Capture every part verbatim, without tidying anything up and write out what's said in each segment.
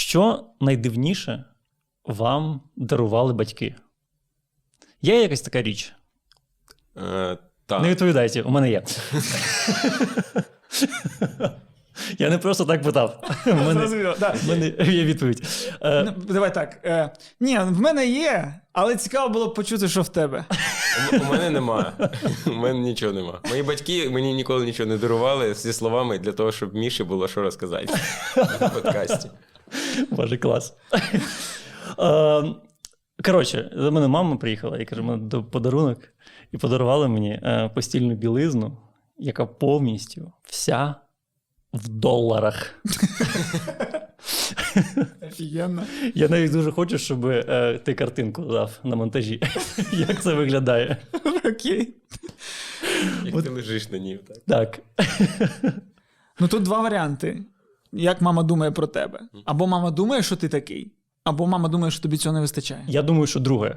Що найдивніше вам дарували батьки? Є якась така річ? Е, так. Не відповідайте, у мене є. Я не просто так питав. У мене, да. мене є відповідь. Ну, давай так. Е, ні, в мене є, але цікаво було б почути, що в тебе. У, у мене немає. У мене нічого немає. Мої батьки мені ніколи нічого не дарували зі словами для того, щоб Міші було що розказати в подкасті. Боже, клас. Е, коротше, до мене мама приїхала і каже, мене подарунок. І подарувала мені постільну білизну, яка повністю вся в доларах. Офігенно. Я навіть дуже хочу, щоб е, ти картинку дав на монтажі. Як це виглядає. Окей. Як От... ти лежиш на ній. Так. так. Ну тут два варіанти. Як мама думає про тебе. Або мама думає, що ти такий, або мама думає, що тобі цього не вистачає. Я думаю, що друге.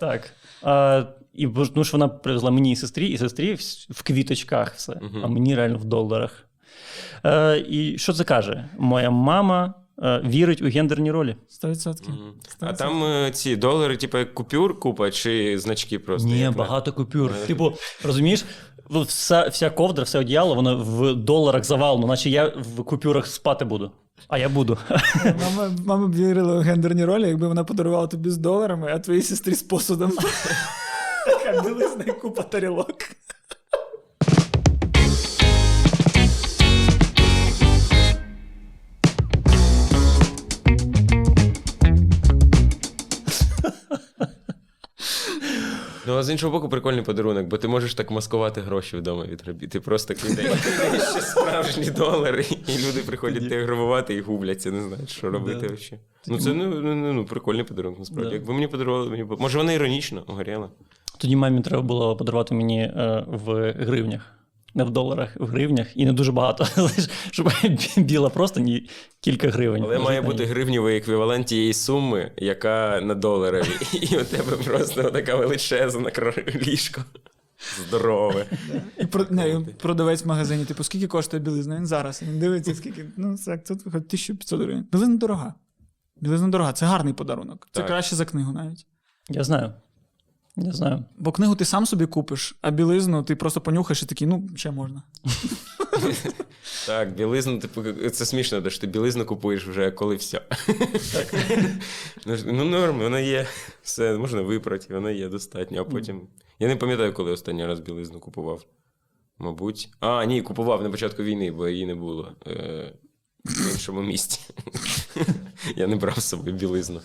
Так. А, і ну, що вона привезла мені і сестрі, і сестрі в квіточках все, uh-huh. а мені реально в доларах. А, і що це каже? Моя мама а, вірить у гендерні ролі. сто відсотків. Uh-huh. А там ці долари, типу, купюр купа чи значки просто? Ні, багато не? Купюр. Uh-huh. Типу, розумієш, вся, вся ковдра, все одіяло, воно в доларах завалено, наче я в купюрах спати буду. А я буду. Мама, мама б вірила в гендерні ролі, якби вона подарувала тобі з доларами, а твоїй сестрі з посудом. Така білизна і купа тарілок. Ну, а з іншого боку, прикольний подарунок, бо ти можеш так маскувати гроші вдома від робіт. Ти просто кидаєш ще справжні долари, і люди приходять тебе грабувати і губляться, не знають, що робити вообще. Ну, це ну прикольний подарунок, насправді. Якби мені подарували, мені б... Може, вона іронічно горіла? Тоді мамі треба було подарувати мені в гривнях. Не в доларах, в гривнях, і не дуже багато, щоб біла просто ні кілька гривень. Але має бути гривневий еквівалент тієї суми, яка на доларові. І у тебе просто така величезна ліжко. Здорове. І продавець в магазині, типу, скільки коштує білизна? Він зараз, він дивиться, скільки, ну, так, тут виходить тисяча п'ятсот гривень. Білизна дорога. Білизна дорога, це гарний подарунок. Це краще за книгу навіть. Я знаю. Не знаю. Бо книгу ти сам собі купиш, а білизну ти просто понюхаєш і такий, ну, ще можна. Так, білизну, це смішно, що ти білизну купуєш вже, коли все. Ну, норм, вона є, все, можна випрати, вона є достатньо, а потім... Я не пам'ятаю, коли останній раз білизну купував. Мабуть. А, ні, купував на початку війни, бо її не було. В іншому місті. Я не брав з собою білизну.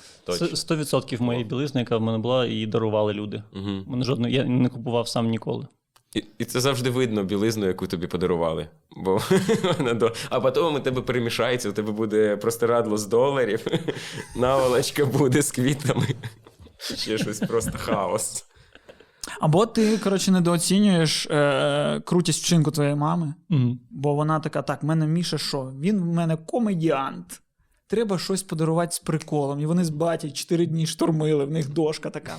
сто відсотків моєї білизни, яка в мене була, її дарували люди. Угу. Мене жодну, я не купував сам ніколи. І, і це завжди видно білизну, яку тобі подарували. Бо вона до... А потім у тебе перемішається, у тебе буде простирадло з доларів, наволочка буде з квітами. Ще щось просто хаос. Або ти, коротше, недооцінюєш е, крутість вчинку твоєї мами, mm-hmm. бо вона така, так, в мене Міша що? Він в мене комедіант. Треба щось подарувати з приколом. І вони з батьком чотири дні штурмили, в них дошка така.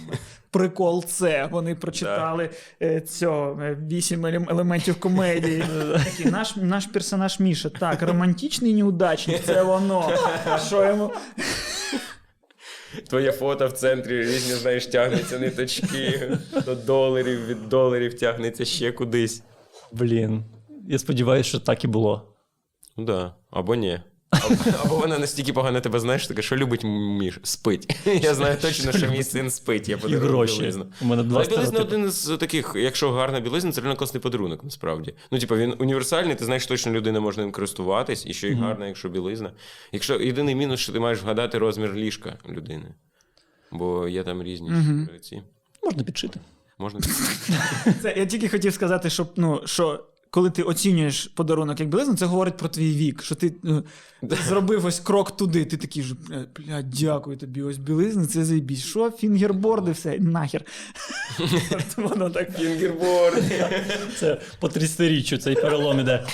Прикол це. Вони прочитали е, цього, вісім елементів комедії. Такі, наш, наш персонаж Міша, так, романтичний неудачник, це воно. А що йому... Твоє фото в центрі, різні, знаєш, тягнуться ниточки, до доларів, від доларів тягнеться ще кудись. Блін, я сподіваюся, що так і було. Ну да, або ні. Або, або вона настільки погано тебе знаєш, така, що любить Міш? Спить. Я знаю точно, що мій син спить, я подарую білизну. Але білизна один з таких, якщо гарна білизна, це реально класний подарунок, насправді. Ну, типу, він універсальний, ти знаєш, точно людина може ним користуватись, і ще й гарна, якщо білизна. Якщо єдиний мінус, що ти маєш вгадати розмір ліжка людини. Бо є там різні ці. Можна підшити. Можна підшити. Це, я тільки хотів сказати, щоб, ну, що... Коли ти оцінюєш подарунок як білизну, це говорить про твій вік, що ти зробив ось крок туди, ти такий же, блядь, дякую тобі, ось білизна, це заєбісь. Що? Фінгерборди, все, нахер. Воно так, фінгерборди. Це по тридцятиріччю цей перелом іде.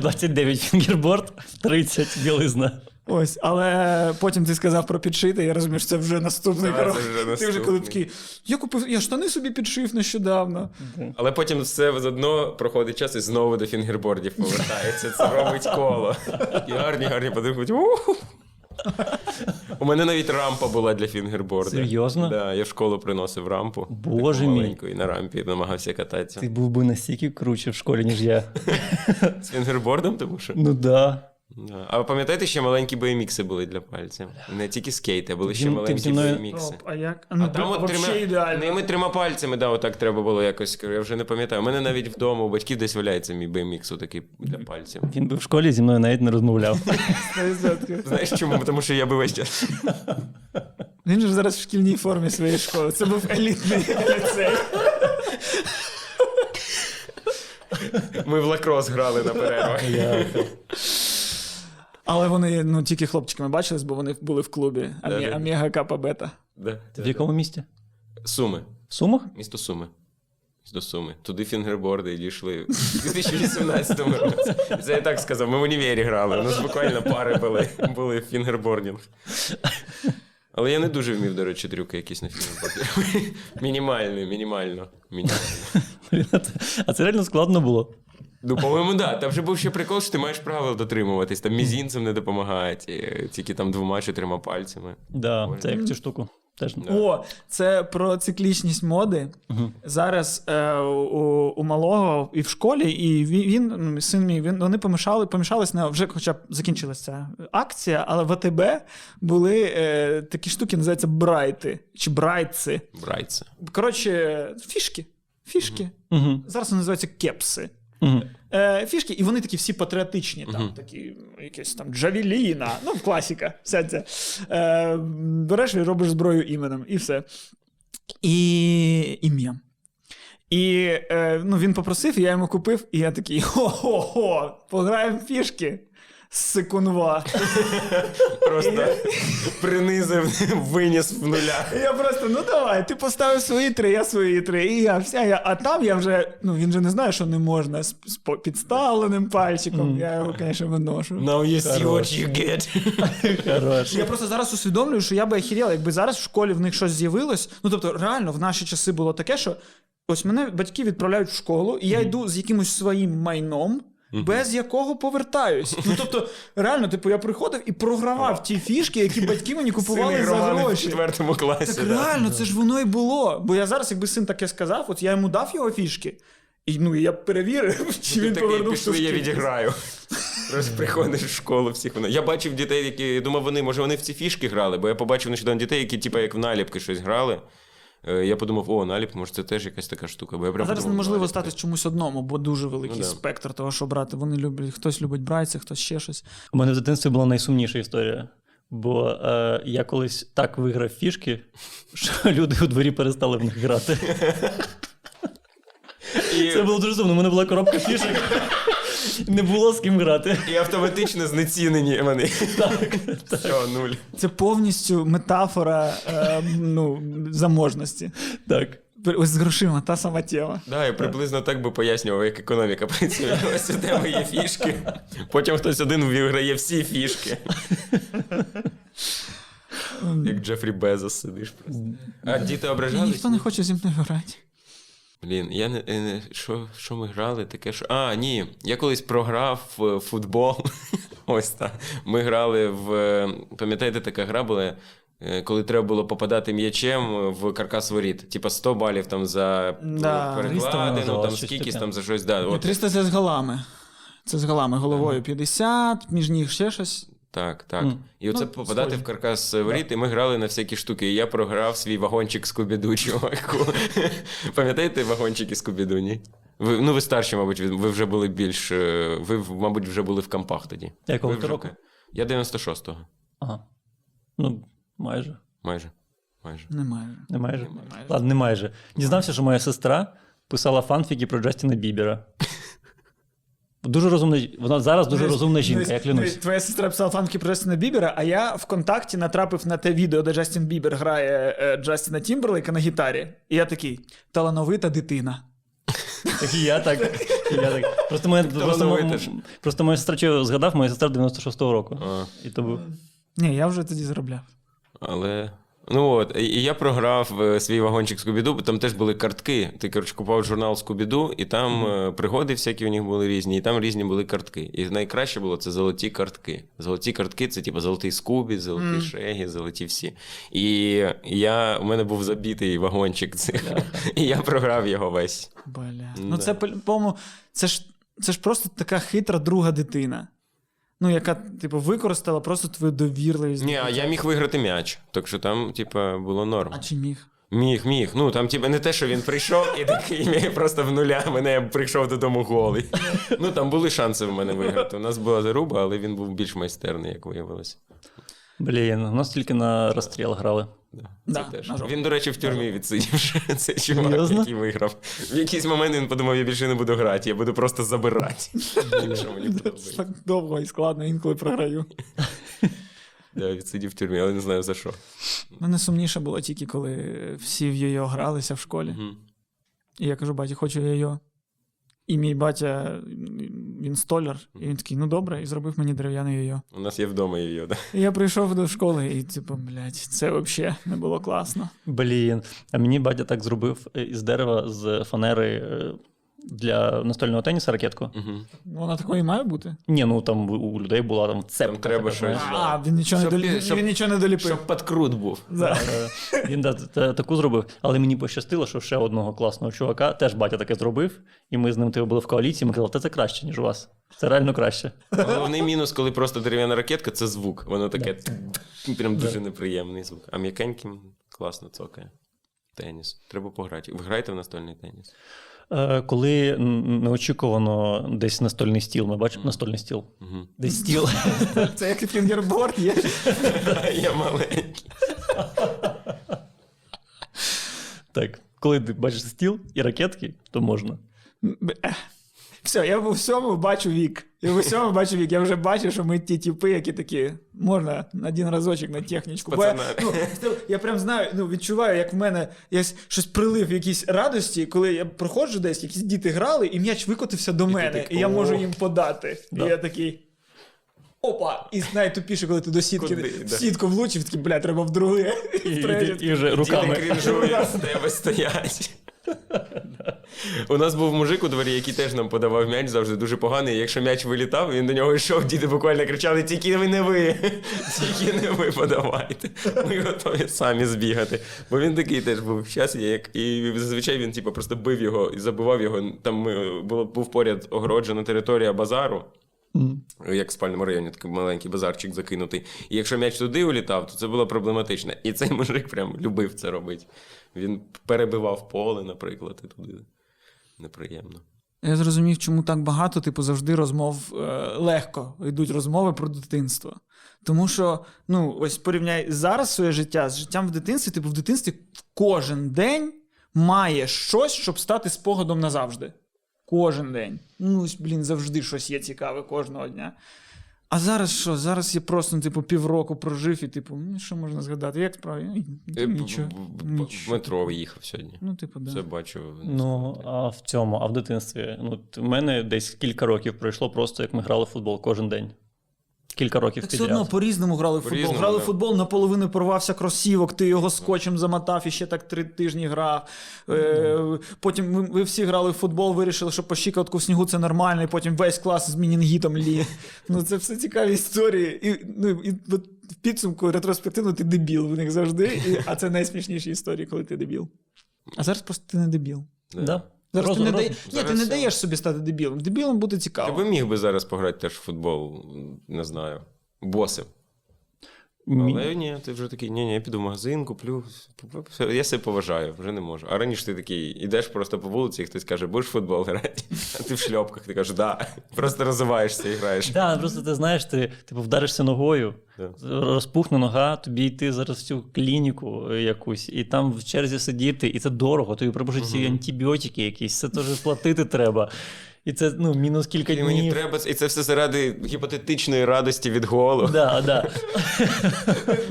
двадцять дев'ять фінгерборд, тридцять білизна. Ось, але потім ти сказав про підшити, я розумію, що це вже наступний крок. Ти вже коли такий, я купив, я штани собі підшив нещодавно. Okay. Але потім все заодно проходить час і знову до фінгербордів повертається, це робить коло. І гарні, гарні подарунки. У мене навіть рампа була для фінгерборда. Серйозно? Да, я в школу приносив рампу. Боже мій. І на рампі намагався кататися. Ти був би настільки круче в школі, ніж я. З фінгербордом, тому що? Ну да. Да. А ви пам'ятаєте, ще маленькі бі-мікси були для пальців? Не тільки скейти, а були ще маленькі бі-мікси. А як? А, ну, а там от трьома, ними трьома пальцями, да, отак треба було якось, я вже не пам'ятаю. У мене навіть вдома, у батьків десь валяється мій бі-мікс отакий для пальців. Він би в школі зі мною навіть не розмовляв. Знаєш чому? Тому що я би весь час. Він же зараз в шкільній формі своєї школи. Це був елітний ліцей. Ми в лакрос грали на перервах. Але вони, ну, тільки хлопчиками бачились, бо вони були в клубі. Омега, Капа, Бета. В якому місті? Суми. В Сумах? Місто Суми. Місто Суми. Туди фінгерборди дійшли в дві тисячі вісімнадцятому році. Це я так сказав, ми в універі грали. У нас буквально пари були, були фінгербордінг. Але я не дуже вмів, до речі, трюки якісь на фінгерборді. Мінімально, мінімально. мінімально. А це реально складно було? Ну, по-моєму, да. Там вже був ще прикол, що ти маєш правил дотримуватись. Там мізінцем не допомагають, тільки там двома чи трьома пальцями. Да, може, це як цю штуку. Теж. Да. О, це про циклічність моди. Угу. Зараз е, у, у малого і в школі, і він, син мій, він, вони помішали, помішались на, вже хоча б закінчилася акція, але в АТБ були е, такі штуки, називаються брайти, чи брайтси. Брайтси. Коротше, фішки. Фішки. Угу. Зараз вони називаються кепси. Uh-huh. Фішки, і вони такі всі патріотичні, там uh-huh. такі якісь там джавеліна, ну класіка, вся ця. Е, береш і робиш зброю іменем, і все. І ім'ям. І е, ну, він попросив, і я йому купив, і я такий, хо-хо-хо, пограємо в фішки. Секунва. Просто принизив, виніс в нуля. Я просто, ну давай, ти поставив свої три, я свої три, і я вся, я, а там я вже, ну він же не знає, що не можна з, з підставленим пальчиком, mm. я його, звісно, виношу. Now you see what you get. Я просто зараз усвідомлюю, що я би охерів, якби зараз в школі в них щось з'явилось, ну тобто реально в наші часи було таке, що ось мене батьки відправляють в школу, і я mm. йду з якимось своїм майном, без якого повертаюсь. Ну, тобто, реально, типу, я приходив і програвав ті фішки, які батьки мені купували за гроші. В четвертому класі. Так, да. Реально, це ж воно і було. Бо я зараз, якби син таке сказав, от я йому дав його фішки, і ну, я перевірив, чи він повернув фішки. Пішли, я відіграю. Просто приходиш в школу всіх. Я бачив дітей, які, думав, вони, може, вони в ці фішки грали, бо я побачив нещодавно дітей, які, типу, як в наліпки щось грали. Я подумав, о, наліп, може, це теж якась така штука. Бо я прям а зараз неможливо статись чомусь одному, бо дуже великий ну, да. спектр того, що брати. Вони люблять, хтось любить брайці, хтось ще щось. У мене в дитинстві була найсумніша історія. Бо е, я колись так виграв фішки, що люди у дворі перестали в них грати. І... Це було дуже сумно. У мене була коробка фішок. Не було з ким грати. І автоматично знецінені вони. Так, так. Що, нуль. Це повністю метафора е, ну, заможності. Так. Ось з грошима та сама тема. Да, і приблизно так би пояснював, як економіка працює. Ось у тебе є фішки. Потім хтось один виграє всі фішки. Як Джеффрі Безос сидиш просто. А діти ображались? Ніхто не хоче зі мною грати. Блін, я не, не що, що ми грали таке, що... А, ні, я колись програв в футбол. Ось так. Ми грали в... Пам'ятаєте, така гра була, коли треба було попадати м'ячем в каркас воріт. Типа сто балів там за да, перекладину, там скількись там за щось. Да, от. триста це з голами. Це з голами. Головою п'ятдесят, між ніг ще щось. Так, так. Mm. І оце ну, попадати схожі в каркас воріт, yeah. і ми грали на всякі штуки. І я програв свій вагончик Скубі-Ду, чуваку. Пам'ятаєте вагончики Скубі-Ду, ні? Ви, ну, ви старші, мабуть, ви вже були більш... Ви, мабуть, вже були в кампах тоді. Якого ти року? Я дев'яносто шостого. Ага. Ну, майже. Майже. Майже. Не майже. Не майже? Не майже. Ладно, не майже. Дізнався, що моя сестра писала фанфіки про Джастіна Бібера. Дуже розумна, вона зараз дуже розумна жінка, я клянусь. Твоя сестра писала фанфіки про Джастіна Бібера, а я ВКонтакті натрапив на те відео, де Джастін Бібер грає е, Джастіна Тімберлейка на гітарі. І я такий, талановита дитина. Так і я так. І я так. Просто, моя, просто, просто моя сестра, що згадав, моя сестра дев'яносто шостого року. А. І то був... Ні, я вже тоді заробляв. Але... Ну от, і я програв свій вагончик Скубі-Ду, бо там теж були картки. Ти, коротше, купував журнал Скубі-Ду, і там mm-hmm. пригоди всякі у них були різні, і там різні були картки. І найкраще було це золоті картки. Золоті картки — це типу золотий Скубі, золотий mm-hmm. Шегі, золоті всі. І я, у мене був забитий вагончик цих, yeah. і я програв його весь. Бля. Ну да. Це, по-моєму, це ж, це ж просто така хитра друга дитина. Ну, яка, типу, використала просто твою довірливість. Ні, а я міг виграти м'яч. Так що там, типу, було норм. А чи міг? Міг, міг. Ну, там, типу, не те, що він прийшов і такий просто в нуля мене прийшов додому голий. Ну, там були шанси в мене виграти. У нас була заруба, але він був більш майстерний, як виявилося. Блін, у нас тільки на розстріл грали. Да, да, теж. Він, до речі, в тюрмі відсидів. Це чувак, Серйозно? Який виграв. В якийсь момент він подумав, я більше не буду грати, я буду просто забирати. Так довго і складно, інколи програю. Да, відсидів в тюрмі, але не знаю за що. Мене сумніше було тільки, коли всі в йо-йо гралися в школі. І я кажу, батя, хочу йо-йо. І мій батя, він столяр, і він такий, ну добре, і зробив мені дерев'яне йо-йо. У нас є вдома йо-йо, так? Да? Я прийшов до школи, і типу, блядь, це взагалі не було класно. Блін, а мені батя так зробив із дерева, з фанери для настольного тенісу ракетку. Угу. Вона такою має бути? Ні, ну там у людей була там цепка. Там треба щось. А, він нічого, щоб, не долі... щоб, він нічого не доліпив. Щоб підкрут був. Да. Він да, та, таку зробив, але мені пощастило, що ще одного класного чувака теж батя таке зробив, і ми з ним були в коаліції, ми казали, та це краще, ніж у вас. Це реально краще. Головний мінус, коли просто дерев'яна ракетка, це звук. Воно таке, прям дуже неприємний звук. А м'якеньким класно цокає. Теніс. Треба пограти. Виграйте в настольний теніс. Коли неочікувано десь настольний стіл, ми бачимо настольний стіл. Угу. Десь стіл. Це як фінгерборд є. Я маленький. Так, коли ти бачиш стіл і ракетки, то можна. Все, я в усьому бачу вік. Я в усьому бачу вік. Я вже бачу, що ми ті типи, які такі, можна один разочок на технічку. Бо я, ну, я прям знаю, ну, відчуваю, як в мене я щось прилив якісь радості, коли я проходжу десь, якісь діти грали, і м'яч викотився до і мене, так, і я можу їм подати. Да. І я такий... Опа! І найтупіше, коли ти до сітки Куди, в да. сітку влучив, такий, бля, треба вдруге. І, і, і, і вже руками. Діти крінжує, з тебе стоять. У нас був мужик у дворі, який теж нам подавав м'яч, завжди дуже поганий. Якщо м'яч вилітав, він до нього йшов, діти буквально кричали, тільки ви не ви, тільки не ви подавайте, ми готові самі збігати. Бо він такий теж був час, як... і зазвичай він типу, просто бив його і забивав його. Там було, був поряд огороджена територія базару. Mm-hmm. Як в спальному районі, такий маленький базарчик закинутий. І якщо м'яч туди улітав, то це було проблематично. І цей мужик прям любив це робити. Він перебивав поле, наприклад, і туди неприємно. Я зрозумів, чому так багато, типу, завжди розмов легко йдуть розмови про дитинство. Тому що, ну, ось порівняй зараз своє життя з життям в дитинстві, типу, в дитинстві кожен день має щось, щоб стати спогадом назавжди. Кожен день. Ну, блін, завжди щось є цікаве кожного дня. А зараз що? Зараз я просто, типу, півроку прожив і, типу, ну, що можна згадати? Як справді? Нічого. Метро їхав сьогодні. Ну, типу, да. Все бачив. Ну, а в цьому, а в дитинстві? Ну, в мене десь кілька років пройшло просто, як ми грали в футбол кожен день. Кілька років підряд. Все одно по-різному грали в футбол. Грали в футбол, наполовину порвався кросівок, ти його скотчем замотав і ще так три тижні грав. Mm-hmm. Потім ви, ви всі грали в футбол, вирішили, що по щиколотку в снігу це нормально, і потім весь клас з мінінгітом лі. Ну це все цікаві історії. І, ну, і в підсумку ретроспективно ти дебіл в них завжди, і, а це найсмішніші історії, коли ти дебіл. А зараз просто ти не дебіл. Так. Да. Зараз розум, ти, не дає... Ні, зараз ти не даєш собі стати дебілом. Дебілом буде цікаво. Ти би міг би зараз пограти теж в футбол, не знаю, босим. Мі... Але ні, ти вже такий, ні-ні, я піду в магазин, куплю, я себе поважаю, вже не можу. А раніше ти такий, ідеш просто по вулиці, і хтось каже, будеш в футбол грати? А ти в шльопках, ти кажеш, да, просто розвиваєшся і граєш. Так, просто ти знаєш, ти вдаришся ногою, розпухне нога, тобі йти зараз в цю клініку якусь, і там в черзі сидіти, і це дорого, тобі прибужуть ці антибіотики якісь, це теж платити треба. І це, ну, мінус кілька і днів. Мені треба... І це все заради гіпотетичної радості від голу. Да, да.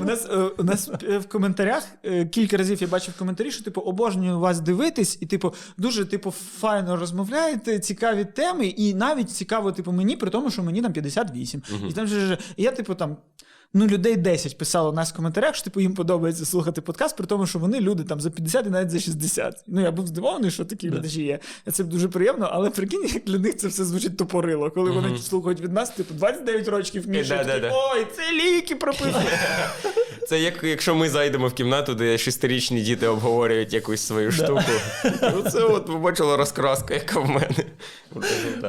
у, нас, у нас в коментарях, кілька разів я бачив коментарі, що, типу, обожнюю вас дивитись, і, типу, дуже, типу, файно розмовляєте, цікаві теми, і навіть цікаво, типу, мені, при тому, що мені там п'ятдесят вісім. Угу. І там же, і я, типу, там, ну, людей десять писало в нас в коментарях, що типу, їм подобається слухати подкаст, при тому, що вони люди там за п'ятдесят і навіть за шістдесят. Ну, я був здивований, що такі yeah. глядачі є. Це дуже приємно, але прикинь, як для них це все звучить тупорило. Коли mm-hmm. вони слухають від нас, типу, двадцять дев'ять рочків Міша, yeah, yeah, yeah. ой, це ліки прописані. Це як, якщо ми зайдемо в кімнату, де шестирічні діти обговорюють якусь свою да. штуку. Це от побачила розкраска, яка в мене.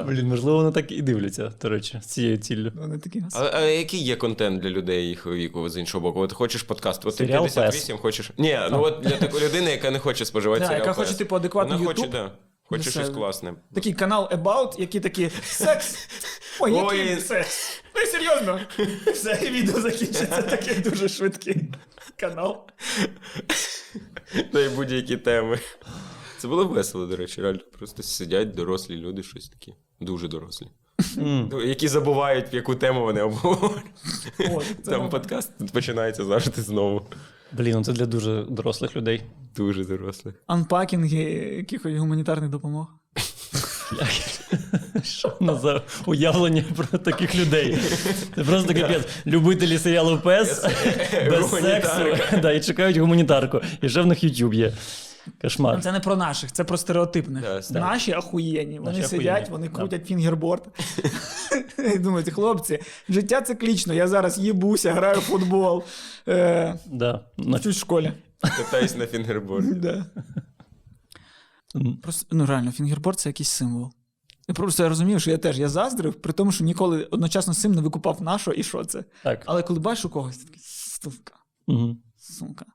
Блін, можливо, вони так і дивляться, до речі, з цією ціллю. Такі... А, а який є контент для людей їх віку, з іншого боку? От хочеш подкаст? От ти п'ятдесят вісім хочеш? Ні, ну от для такої людини, яка не хоче споживати серіал. Яка хоче, типу, адекватний YouTube. Хоче, да. Хоче щось класне. Такий канал About, який такий секс. Ой, який секс. Ну і серйозно. Все, відео закінчиться. Такий дуже швидкий канал. Та й будь-які теми. Це було весело, до речі, реально. Просто сидять дорослі люди, щось такі. Дуже дорослі. Mm. Які забувають, яку тему вони обговорюють. Там подкаст починається завжди знову. Блін, це для дуже дорослих людей. Дуже дорослих. Анпакінги якихось гуманітарних допомог. Що воно за уявлення про таких людей? Це просто капець. Любителі серіалу ПЕС без сексу і чекають гуманітарку. І вже в них YouTube є. Кошмар. Це не про наших, це про стереотипних. Yeah, Наші ахуєнні. Вони Наші сидять, ахуєнні. Вони крутять yeah. фінгерборд. І думають, хлопці, життя циклічно. Я зараз їбуся, граю в футбол. Е... Yeah. Вчусь в школі. Катаюсь на фінгерборді. Да. Просто, ну реально, фінгерборд – це якийсь символ. Я просто розумів, що я теж я заздрив, при тому, що ніколи одночасно з цим не викупав на що і що це. Так. Але коли бачу когось, ти такий, сумка. Угу. Сумка.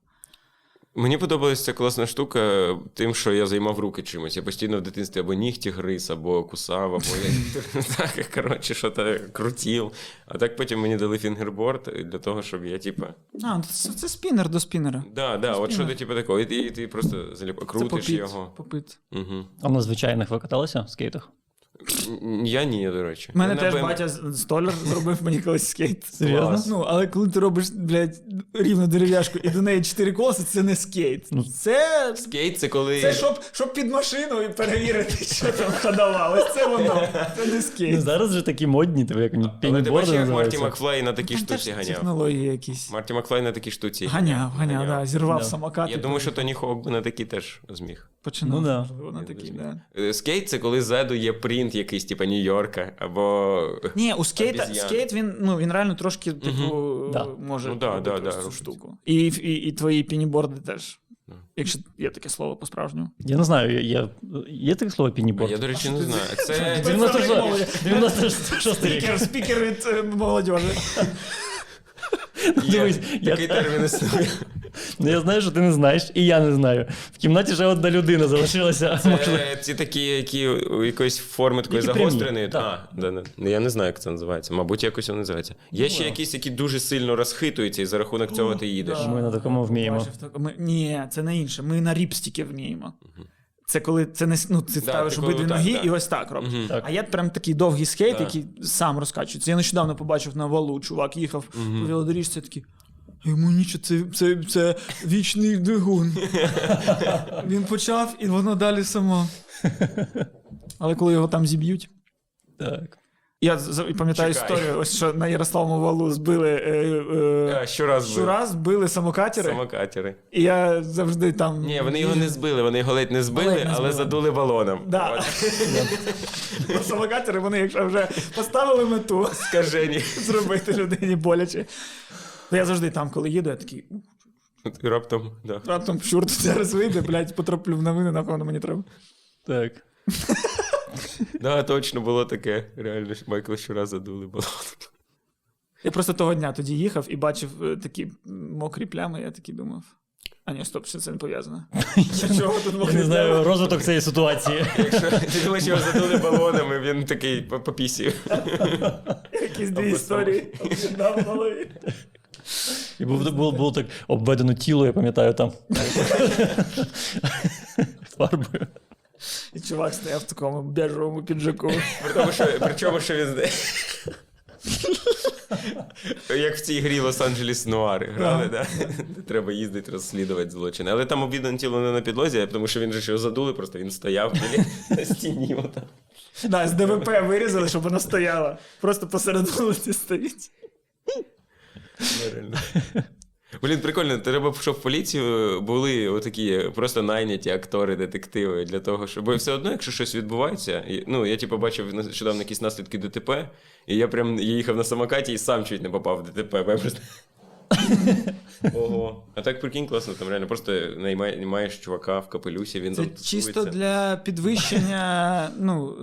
Мені подобалася ця класна штука тим, що я займав руки чимось. Я постійно в дитинстві або нігті гриз, або кусав, або я так, коротше, що то крутів. А так потім мені дали фінгерборд для того, щоб я, типу... А, це, це спінер до спінера. Так, да, да, от що ти, типу, такого. І, і ти просто заліп... крутиш попит, його. Попит. Угу. А на звичайних ви каталися в скейтах? Я ні, до речі. У мене я теж напевне... батя столяр зробив мені колись скейт. Серйозно? Ну, але коли ти робиш, блядь, рівну дерев'яшку і до неї чотири колеса, це не скейт. Це... Скейт — це коли... Це щоб, щоб під машину і перевірити, що там ходова. Ось це воно. Це не скейт. Ну, зараз же такі модні, тобі як пінборди називаються. Але ти бачиш, як Марті Макфлай на такій штуці ганяв. Технології якісь. Марті Макфлай на такій штуці. Ганяв, ганяв, так. Да, зірвав да. самокат. Я думаю, що Тоні Хоук на такій теж зміг. Починав. Ну, да. на такій, да. Скейт — це коли ззаду є принт якийсь, типу Нью-Йорка, або... Ні, у скейта, скейт, він, ну, він реально трошки, угу. типу, да. може ну, да, робити да, да, цю штуку. І, і, і твої пініборди теж. Да. Якщо є таке слово по-справжньому. Я не знаю, я, є таке слово пініборд? Я, до речі, не знаю. Це... дев'яносто шостий рік. Спікер від молодежі. Дивись, такий термін існує. Ну, я знаю, що ти не знаєш, і я не знаю. В кімнаті ще одна людина залишилася. Це ці такі, які якоїсь форми такої загостреної. Так. А, да, да. Я не знаю, як це називається. Мабуть, якось воно називається. Є О. ще якісь, які дуже сильно розхитуються, і за рахунок цього ти їдеш. Ми на такому вміємо. Ми, ні, це не інше. Ми на ріпстіки вміємо. Угу. Це коли це не, ну, ти да, ставиш обидві ноги так, і ось так робиш. Угу. Так. А я прям такий довгий скейт, так. який сам розкачується. Я нещодавно побачив на валу, чувак їхав угу. по велодоріжці, такий... Йому нічого, це, це, це вічний двигун. Він почав, і воно далі само. Але коли його там зіб'ють... Так. Я пам'ятаю Чекай. історію, ось що на Ярославому валу збили... Е, е, а, щораз, щораз били. били самокатери. Самокатери. І я завжди там... Ні, вони його не збили, вони його ледь не збили, ледь не але збили. задули балоном. Да. Самокатери, вони якщо вже поставили мету... Скажені. Зробити людині боляче. Я завжди там, коли їду, я такий... І раптом, да. Раптом, чорт, зараз вийде, блядь, потраплю в новини, напевно, мені треба. Так. Да, точно, було таке. Реально, Майкл щораз задули балон. Я просто того дня тоді їхав і бачив такі мокрі плями, я такий думав. А ні, стоп, що це не пов'язано. Я не знаю, розвиток цієї ситуації. Якщо ти думаєш, його задули балонами, він такий попісів. Якісь дві історії. Об'єднав голові. І було, було, було так обведено тіло, я пам'ятаю, там. Фарбою. І чувак стояв в такому бежевому піджаку. Причому, що він... Як в цій грі Лос-Анджелес Нуар грали, да? Треба їздити, розслідувати злочини. Але там обідане тіло не на підлозі, тому що він же його задули, просто він стояв на стіні. Так, з ДВП вирізали, щоб вона стояла. Просто посеред вулиці стоїть. Блін, прикольно, треба, щоб в поліцію були отакі просто найняті актори, детективи для того, щоб... Бо все одно, якщо щось відбувається, і, ну, я типу бачив нещодавно якісь наслідки Д Т П, і я прям я їхав на самокаті і сам чуть не попав в Д Т П, бо я просто... Ого. А так, прикинь, класно, там реально просто наймаєш чувака в капелюсі, він там тусується. Це чисто для підвищення, ну,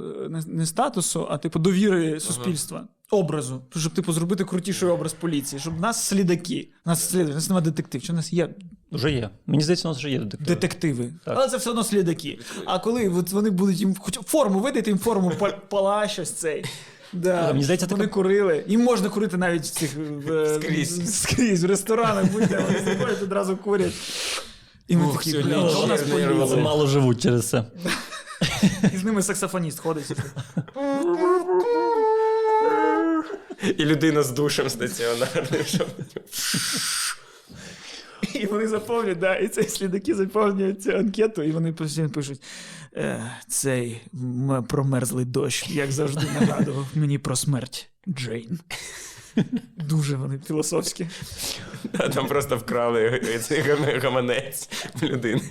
не статусу, а типу довіри суспільства. Ага. Образу, щоб типу зробити крутіший образ поліції, щоб нас слідаки, нас слідаки, у нас немає детектив, що у нас є? Вже є. Мені здається, у нас вже є детективи. Детективи. Так. Але це все одно слідаки. А коли от вони будуть їм хоч форму видати, їм форму пала щось цей. Да. Мені здається, вони така... курили. Їм можна курити навіть в цих в... скрізь. Скрізь в ресторанах, будь-де, вони заходять, одразу курять. І ми Ох, такі, блядь, у нас поліція. Мало живуть через це. І з ними саксофоніст ходить. І людина з душем стаціонарним. І вони заповнюють, да, і ці слідаки заповнюють цю анкету, і вони постійно пишуть: цей промерзлий дощ, як завжди, нагадував мені про смерть Джейн. Дуже вони філософські. А там просто вкрали цей гаманець людини.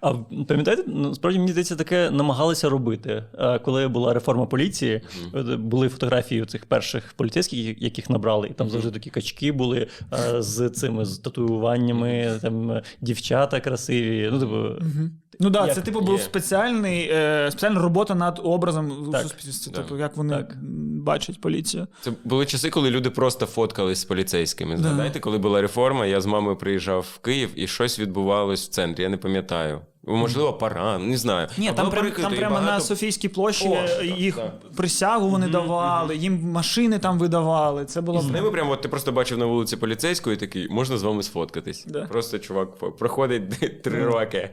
А пам'ятаєте, насправді, мені здається, таке намагалися робити. Коли була реформа поліції, mm-hmm. були фотографії цих перших поліцейських, яких набрали, і там завжди такі качки були з цими з татуюваннями, там дівчата красиві. Ну, типу, mm-hmm. ну да, як... це типу був спеціальний е, спеціальна робота над образом так. в суспільстві, да. типу, як вони так. бачать поліцію. Це були часи, коли люди просто фоткались з поліцейськими. Згадайте, да. коли була реформа, я з мамою приїжджав в Київ, і щось відбувалось в центрі. Я не пам'ятаю. Можливо, пора, не знаю. Ні, а там, прям, там прямо багато... на Софійській площі О, їх так, так. присягу вони mm-hmm, давали, mm-hmm. їм машини там видавали. Це було... З ними прямо, от ти просто бачив на вулиці поліцейського і такий, можна з вами сфоткатись. Да. Просто чувак проходить три роки.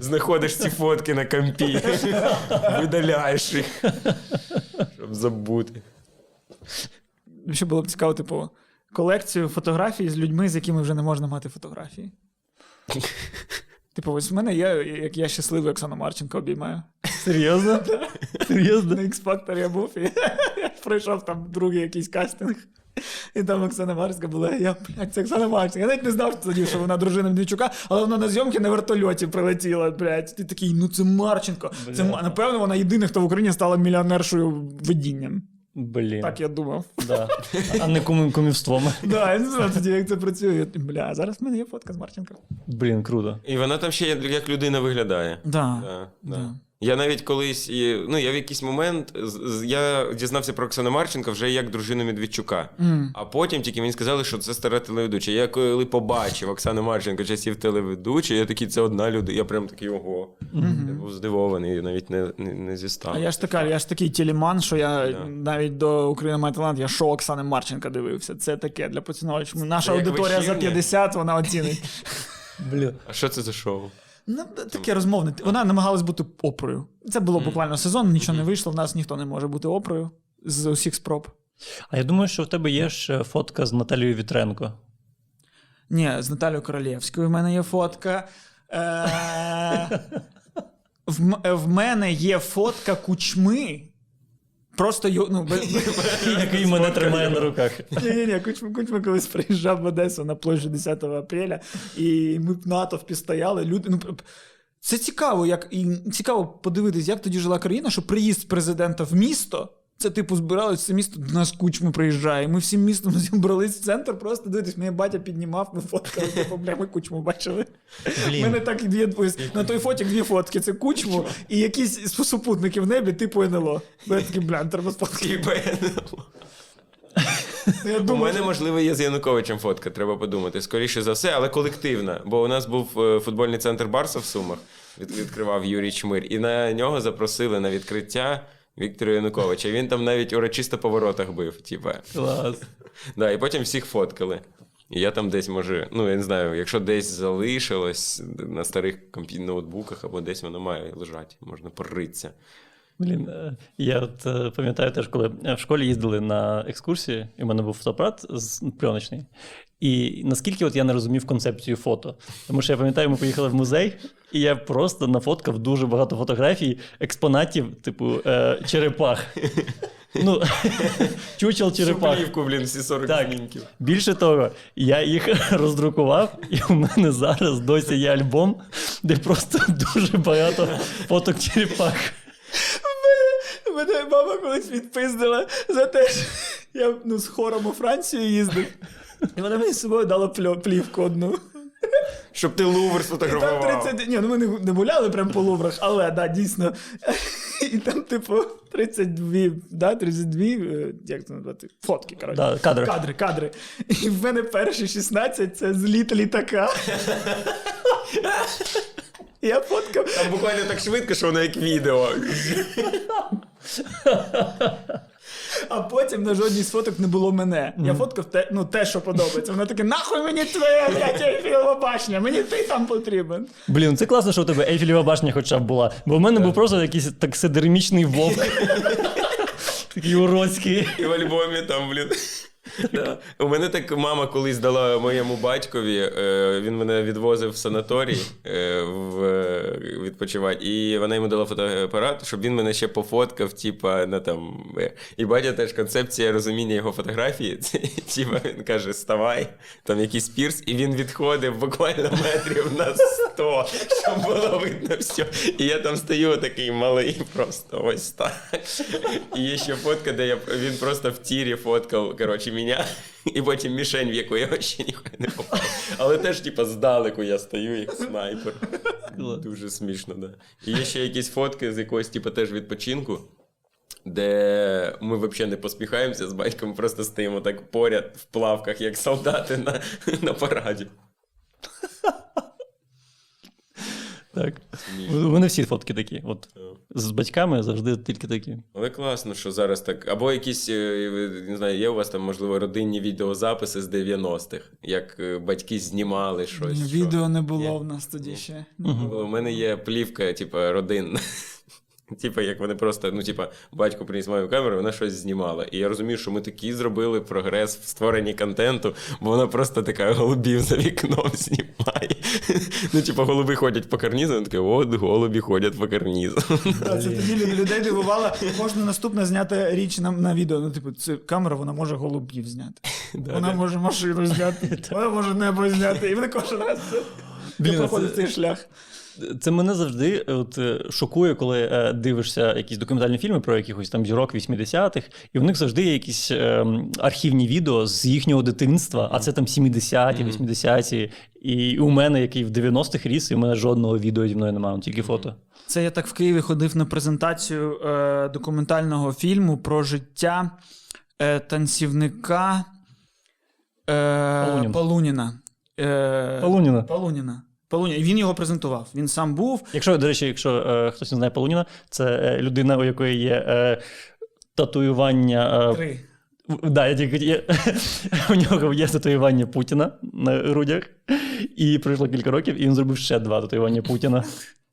Знаходиш ці фотки на компі, видаляєш їх, щоб забути. Ще було б цікаво, типу, колекцію фотографій з людьми, з якими вже не можна мати фотографії. Типу, ось в мене є, як я щасливий, Оксану Марченко обіймаю. Серйозно? Серйозно? На X-Factor я був, і я пройшов там другий якийсь кастинг, і там Оксана Марченко була, я, блядь, це Оксана Марченко. Я навіть не знав тоді, що вона дружина Мельничука, але вона на зйомки на вертольоті прилетіла, блядь. Ти такий, ну це Марченко. Це, напевно, вона єдина, хто в Україні стала мільйонершою видінням. Блін. Так я думав. Да. А не кумів, кумівством. Да, я не знаю тоді, як це працює. Бля, зараз в мене є фотка з Марченко. Блін, круто. І вона там ще як людина виглядає. Да. Да, да. Да. Я навіть колись, і, ну я в якийсь момент, я дізнався про Оксану Марченко вже як дружину Медведчука. Mm. А потім тільки мені сказали, що це стара телеведуча. Я коли побачив Оксану Марченко часів телеведучої, я такий, це одна людина. Я прям такий, ого. Mm-hmm. Я був здивований, навіть не, не, не зістав. А я ж, така, я ж такий телеман, що я yeah. навіть до «Україна має талант», я шо Оксани Марченко дивився. Це таке для поціновувачів. Наша це аудиторія за п'ятдесят, вона оцінить. Блін. А що це за шоу? Ну, таке розмовне. Вона намагалась бути Опрою. Це було буквально сезон, нічого не вийшло, в нас ніхто не може бути Опрою з усіх спроб. А я думаю, що в тебе є ж фотка з Наталією Вітренко. Ні, з Наталією Королєвською в мене є фотка. В мене є фотка Кучми. Просто, ну... Який мене тримає на руках. Ні-ні-ні, Кучма колись приїжджав в Одесу на площі десятого апреля, і ми б натовпі стояли, люди... Ну, це цікаво, як... І цікаво подивитись, як тоді жила країна, що приїзд президента в місто, це типу збиралось все місто, до нас Кучма приїжджає, ми всім містом зібрались в центр, просто дивитись, мене батя піднімав, ми фоткали, типу, бля, ми Кучму бачили. У мене так і дві, на той фоті дві фотки, це Кучму і якісь супутники в небі, типу ен ел о. Я такий, бля, треба сфоткати. Я думаю, у мене, що... можливо, є з Януковичем фотка, треба подумати. Скоріше за все, але колективна. Бо у нас був футбольний центр «Барса» в Сумах, відкривав Юрій Чмир, і на нього запросили на відкриття Віктора Януковича. Він там навіть урочисто по воротах бив, типа. Клас. Да, і потім всіх фоткали. І я там десь, може, ну, я не знаю, якщо десь залишилось на старих комп'ютер-ноутбуках або десь воно має лежати, можна поритися. Блін, я от пам'ятаю теж, коли в школі їздили на екскурсії, і в мене був фотоапарат пленочний. І наскільки от я не розумів концепцію фото. Тому що я пам'ятаю, ми поїхали в музей, і я просто нафоткав дуже багато фотографій експонатів, типу, е- черепах. Ну, чучел черепах. Шуплівку, блін, всі сорок змінків. Більше того, я їх роздрукував, і в мене зараз досі є альбом, де просто дуже багато фоток черепах. Мене мама колись відпиздила за те, що я ну, з хором у Францію їздив. І вона мені з собою дала плівку одну. Щоб ти Лувр сфотографував. Там тридцять... Ні, ну ми не гуляли прямо по Луврах, але, да, дійсно. І там, типу, тридцять дві, да, тридцять дві, як це назвати, фотки, коротше. Да, кадри. Кадри, кадри. І в мене перші шістнадцять – це зліт літака. Я фоткав. Там буквально так швидко, що воно як відео. А потім на жодній з фоток не було мене. Я фоткав те, ну, те, що подобається. Воно таке, нахуй мені твоя, блядь, Ейфелева башня, мені ти там потрібен. Блін, це класно, що у тебе Ейфелева башня хоча б була. Бо в мене так. був просто якийсь таксидермічний вовк. Такий уродський. І в альбомі там, блін. Да. У мене так мама колись дала моєму батькові, він мене відвозив в санаторій відпочивати, і вона йому дала фотоапарат, щоб він мене ще пофоткав, типа, на там... І батя теж концепція розуміння його фотографії, типа, він каже, вставай, там якийсь пірс, і він відходив буквально метрів на сто, щоб було видно все. І я там стою такий малий, просто ось так. І є ще фотка, де я... він просто в тірі фоткав, коротше, мене, і потім мішень, в яку я ще ніхай не попав. Але теж, типа, здалеку я стою, як снайпер. Дуже смішно, да. І є ще якісь фотки з якогось, типа, теж відпочинку, де ми взагалі не поспіхаємося з батьком, просто стоїмо так поряд в плавках, як солдати на, на параді. Так. У мене всі фотки такі. От. З батьками завжди тільки такі. Але класно, що зараз так. Або якісь, не знаю, є у вас там, можливо, родинні відеозаписи з дев'яностих, як батьки знімали щось. Відео що... не було є. В нас тоді ще. Угу. У мене є плівка, типа, родинна. Типа, як вони просто, ну, типа, батько приніс мою камеру, вона щось знімала. І я розумію, що ми такі зробили прогрес в створенні контенту, бо вона просто така голубів за вікном знімає. Ну, типа, голуби ходять по карнізу, вона така, от, голубі ходять по карнізу. Це тоді людей дивувало, можна наступно зняти річ нам на відео. Ну, типу, ця камера, вона може голубів зняти. Вона може машину зняти, вона може небо зняти. І вони кожен раз проходить цей шлях. Це мене завжди от, шокує, коли е, дивишся якісь документальні фільми про якихось там зірок вісімдесятих, і в них завжди є якісь е, архівні відео з їхнього дитинства, а це там сімдесяті, вісімдесяті. І у мене, який в дев'яностих ріс, і у мене жодного відео зі мною немає, тільки фото. Це я так в Києві ходив на презентацію е, документального фільму про життя е, танцівника е, Полунін. Полуніна. Е, Полуніна. Полуніна. Полунін. І він його презентував. Він сам був. Якщо, до речі, якщо е, хтось не знає Полуніна, це е, людина, у якої є е, татуювання... Е, Три. В, да, я тільки, я, у нього є татуювання Путіна на грудях. І пройшло кілька років, і він зробив ще два татуювання Путіна.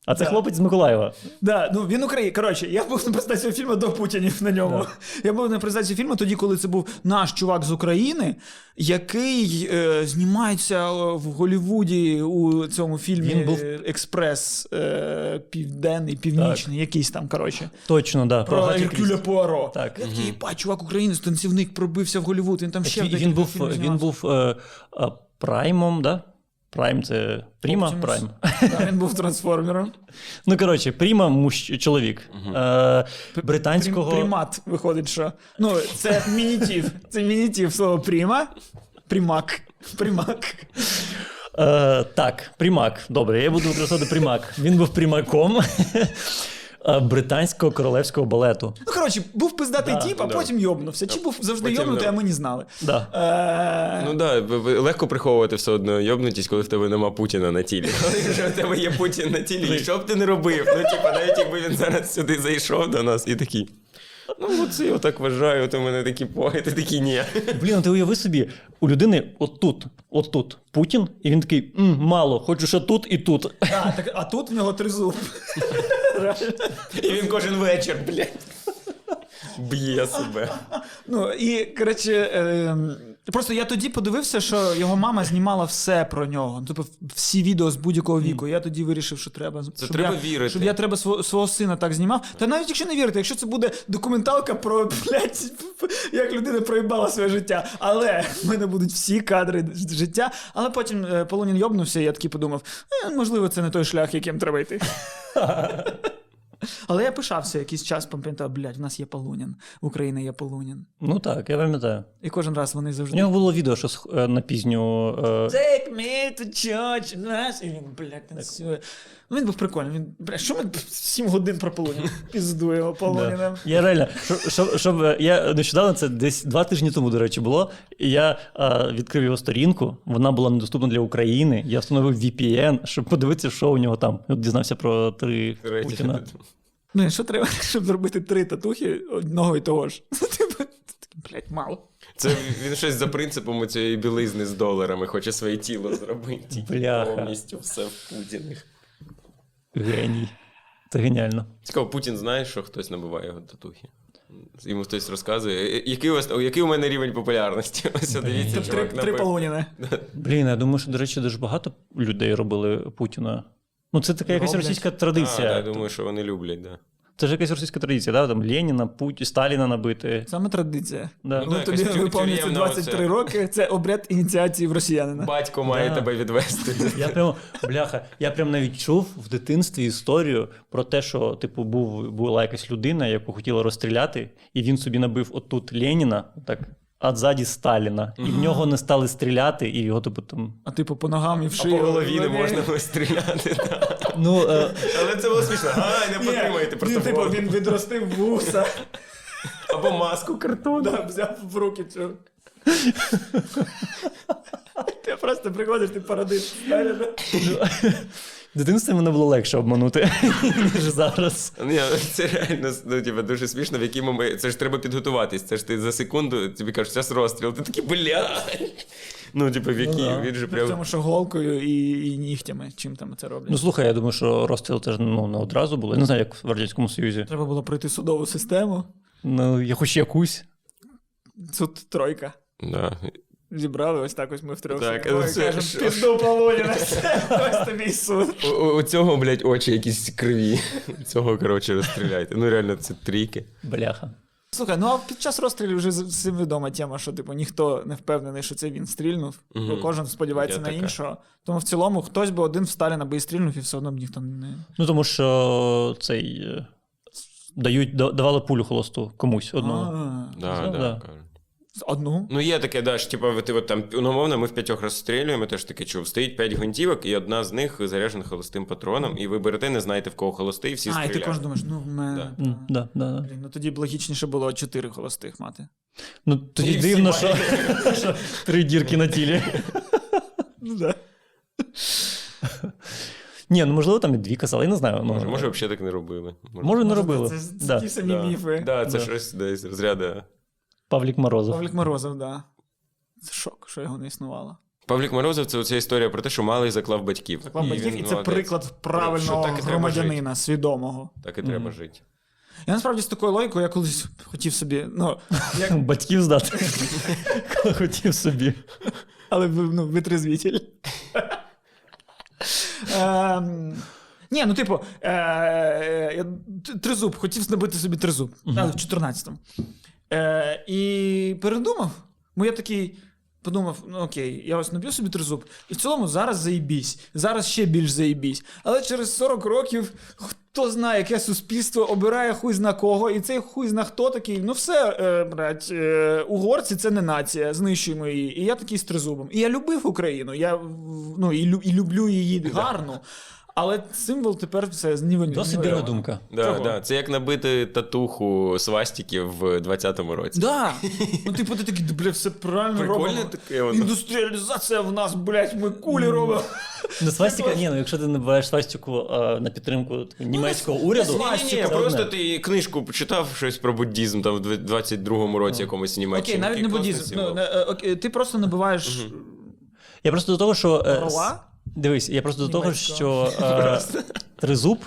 А це да. хлопець з Миколаєва. Да, ну він Україн. Коротше, я був на презентації фільму до Путінів на ньому. Да. Я був на презентації фільму тоді, коли це був наш чувак з України, який е, знімається в Голлівуді у цьому фільмі він був... «Експрес е, південний, північний», так. якийсь там, коротше. Точно, да. Про Еркюля Пуаро. Так. Я такий, па, чувак українець, танцівник, пробився в Голлівуд, він там ще в декілька фільмів знімався. Він був е, е, праймом, да? Прайм – це Пріма? Прайм. Да, він був трансформером. Ну, коротше, Пріма – муж, чоловік. Угу. Е, британського… Примат, виходить, що. Ну, це мінітів. Це мінітів слово Пріма. Примак. Примак. Е, так, Примак. Добре, я буду використовувати Примак. Він був Примаком. Британського королевського балету. Ну, коротше, був пиздатий да, тіп, а да. потім йобнувся. Чи був завжди йобнутий, а ми не знали. Да. Е... Ну так, да, легко приховувати все одно йобнутість, коли в тебе нема Путіна на тілі. Коли вже в тебе є Путін на тілі, що б ти не робив? Ну, типа, навіть якби він зараз сюди зайшов до нас і такий... Ну, оце я так вважаю, от у мене такі погляди, такі ні. Блін, ти уяви собі, у людини отут, отут Путін, і він такий, м, мало, хочу ще тут і тут. А, так, а тут в нього тризуб. І він кожен вечір, блядь, б'є себе. Ну, і, коротше, Просто я тоді подивився, що його мама знімала все про нього. Тобто всі відео з будь-якого віку. Я тоді вирішив, що треба, щоб, треба я, вірити. щоб я треба свого, свого сина так знімав. Та навіть якщо не вірити, якщо це буде документалка про, блядь, як людина проїбала своє життя. Але в мене будуть всі кадри життя. Але потім Полунін йобнувся, і я таки подумав, ну, можливо, це не той шлях, яким треба йти. Але я пишався якийсь час, пам'ятав, блядь, в нас є Полунін, в Україні є Полунін. Ну так, я пам'ятаю. І кожен раз вони завжди... У нього було відео, що на пізню... Е... Take me to church, нас... І він, блядь, танцює. Ну він був прикольний, він, блядь, що ми сім годин про Полунін? Пізду його Полуніним. Да. Я реально, щоб, щоб я нещодавно, це десь два тижні тому, до речі, було, і я е, відкрив його сторінку, вона була недоступна для України, я встановив ві пі ен, щоб подивитися, що у нього там. От дізнався про три Путіна. Ну, що треба, щоб зробити три татухи одного і того ж? Типу, блядь, мало. Це він щось за принципом цієї білизни з доларами хоче своє тіло зробити. Бляха. Повністю все в Путіних. Геній. Це геніально. Цікаво, Путін знає, що хтось набиває його татухи. Йому хтось розказує. Який у, вас, який у мене рівень популярності? Ось, дивіться, чувак, три Полуніни. Блін, я думаю, що, до речі, дуже багато людей робили Путіна. Ну, це така якась російська традиція. А, я думаю, що вони люблять, да. Це ж якась російська традиція, да? Там Леніна, Путіна, Сталіна набити. Саме традиція. Да. Ну, ну, тобі виповнюється двадцять три це... роки, це обряд ініціації в росіянина. Батько має да. тебе відвести. Я прямо, бляха, я прям навіть чув в дитинстві історію про те, що, типу, був, була якась людина, яку хотіла розстріляти, і він собі набив отут Леніна, так, а ззаді Сталіна. І в нього не стали стріляти, і його, типу, там... А типу, по ногам і в шию. А по голові не можна було стріляти. Ну, е... Але це було смішно. Ай, не потримайте просто. Типу, він відростив вуса. Або маску картона взяв в руки. Ти просто приходиш, ти пародиш Сталіна. В дитинстві мене було легше обманути, ніж зараз. Ні, це реально, ну, тіпа, дуже смішно, в який момент... Це ж треба підготуватись, це ж ти за секунду, тобі кажуть, зараз розстріл, ти такий, блядь! Ну, типу, в якій, ну, він же прям... При тому, що голкою і, і нігтями, чим там це роблять. Ну, слухай, я думаю, що розстріл теж, ну, не одразу було, я не знаю, як в Радянському Союзі. Треба було пройти судову систему. Ну, я хоч якусь. Суд тройка. Да. Зібрали, ось так ось ми втрьох. Так, ой, це... кажемо, пізду Полуніна, ось тобі суд. У, у цього, блядь, очі якісь криві. У цього, коротше, розстріляйте. Ну, реально, це трійки. Бляха. Слухай, ну а під час розстрілів вже всім відома тема, що, типу, ніхто не впевнений, що це він стрільнув. Угу. Кожен сподівається Я на така. іншого. Тому в цілому, хтось би один в Сталіна би і стрільнув, і все одно б ніхто не... Ну, тому що цей... Дають, давали пулю холосту комусь одному. Так, так, кажуть. Одну. Ну, є таке, да, що, типу, ти, от, там, умовно, ми в п'ятьох розстрілюємо, теж таке чув. Стоїть п'ять гвинтівок, і одна з них заряджена холостим патроном, і ви берете, не знаєте, в кого холостий, і всі стріляють. А, стріляли. І ти кожен думаєш, ну, в мене... Да. Mm, да, да, да. Блін, ну, тоді б логічніше було чотири холостих мати. Ну, тоді і дивно, що три дірки на тілі. Ну, так. Ні, ну, можливо, там і дві казали, я не знаю. Може, ну, може, взагалі так не робили. Може, може не робили. Це, це да. ті самі да. міфи. Да, це да. щось десь з розряду... Павлік Морозов. Павлік Морозов, да. Це шок, що його не існувало. Павлік Морозов – це оця історія про те, що малий заклав батьків. Заклав і батьків, і це молодець. Приклад правильного громадянина, свідомого. Так і треба mm. жити. Я насправді з такою логікою я колись хотів собі, ну... Як... Батьків здати. Коли хотів собі. Але, ну, витрезвітель. Ні, ну, типу, тризуб, хотів набити собі тризуб. Але в чотирнадцятому. Е, і передумав, бо я такий подумав, ну окей, я ось наб'ю собі тризуб, і в цілому зараз заєбісь, зараз ще більш заєбісь. Але через сорок років, хто знає, яке суспільство обирає хуй зна кого, і цей хуй зна хто такий, ну все, е, брать, е, угорці це не нація, знищуємо її. І я такий з тризубом. І я любив Україну, я, ну, і, лю, і люблю її гарно. Але символ тепер це знівелює. Досить біра думка. Да, да. Це як набити татуху свастики в двадцятому році. Да. Ну, типу, ти такий, бля, все правильно робимо. Індустріалізація в нас, блядь, ми кулі робимо. Ну, свастика, ні, ну, якщо ти набираєш свастику на підтримку німецького уряду. Ні, ні, просто ти книжку почитав щось про буддізм там в двадцять другому році якомусь Німеччині. Окей, навіть не буддізм. Ти просто набиваєш... Я просто до того, що... Рола? Дивись, я просто до того, що е, тризуб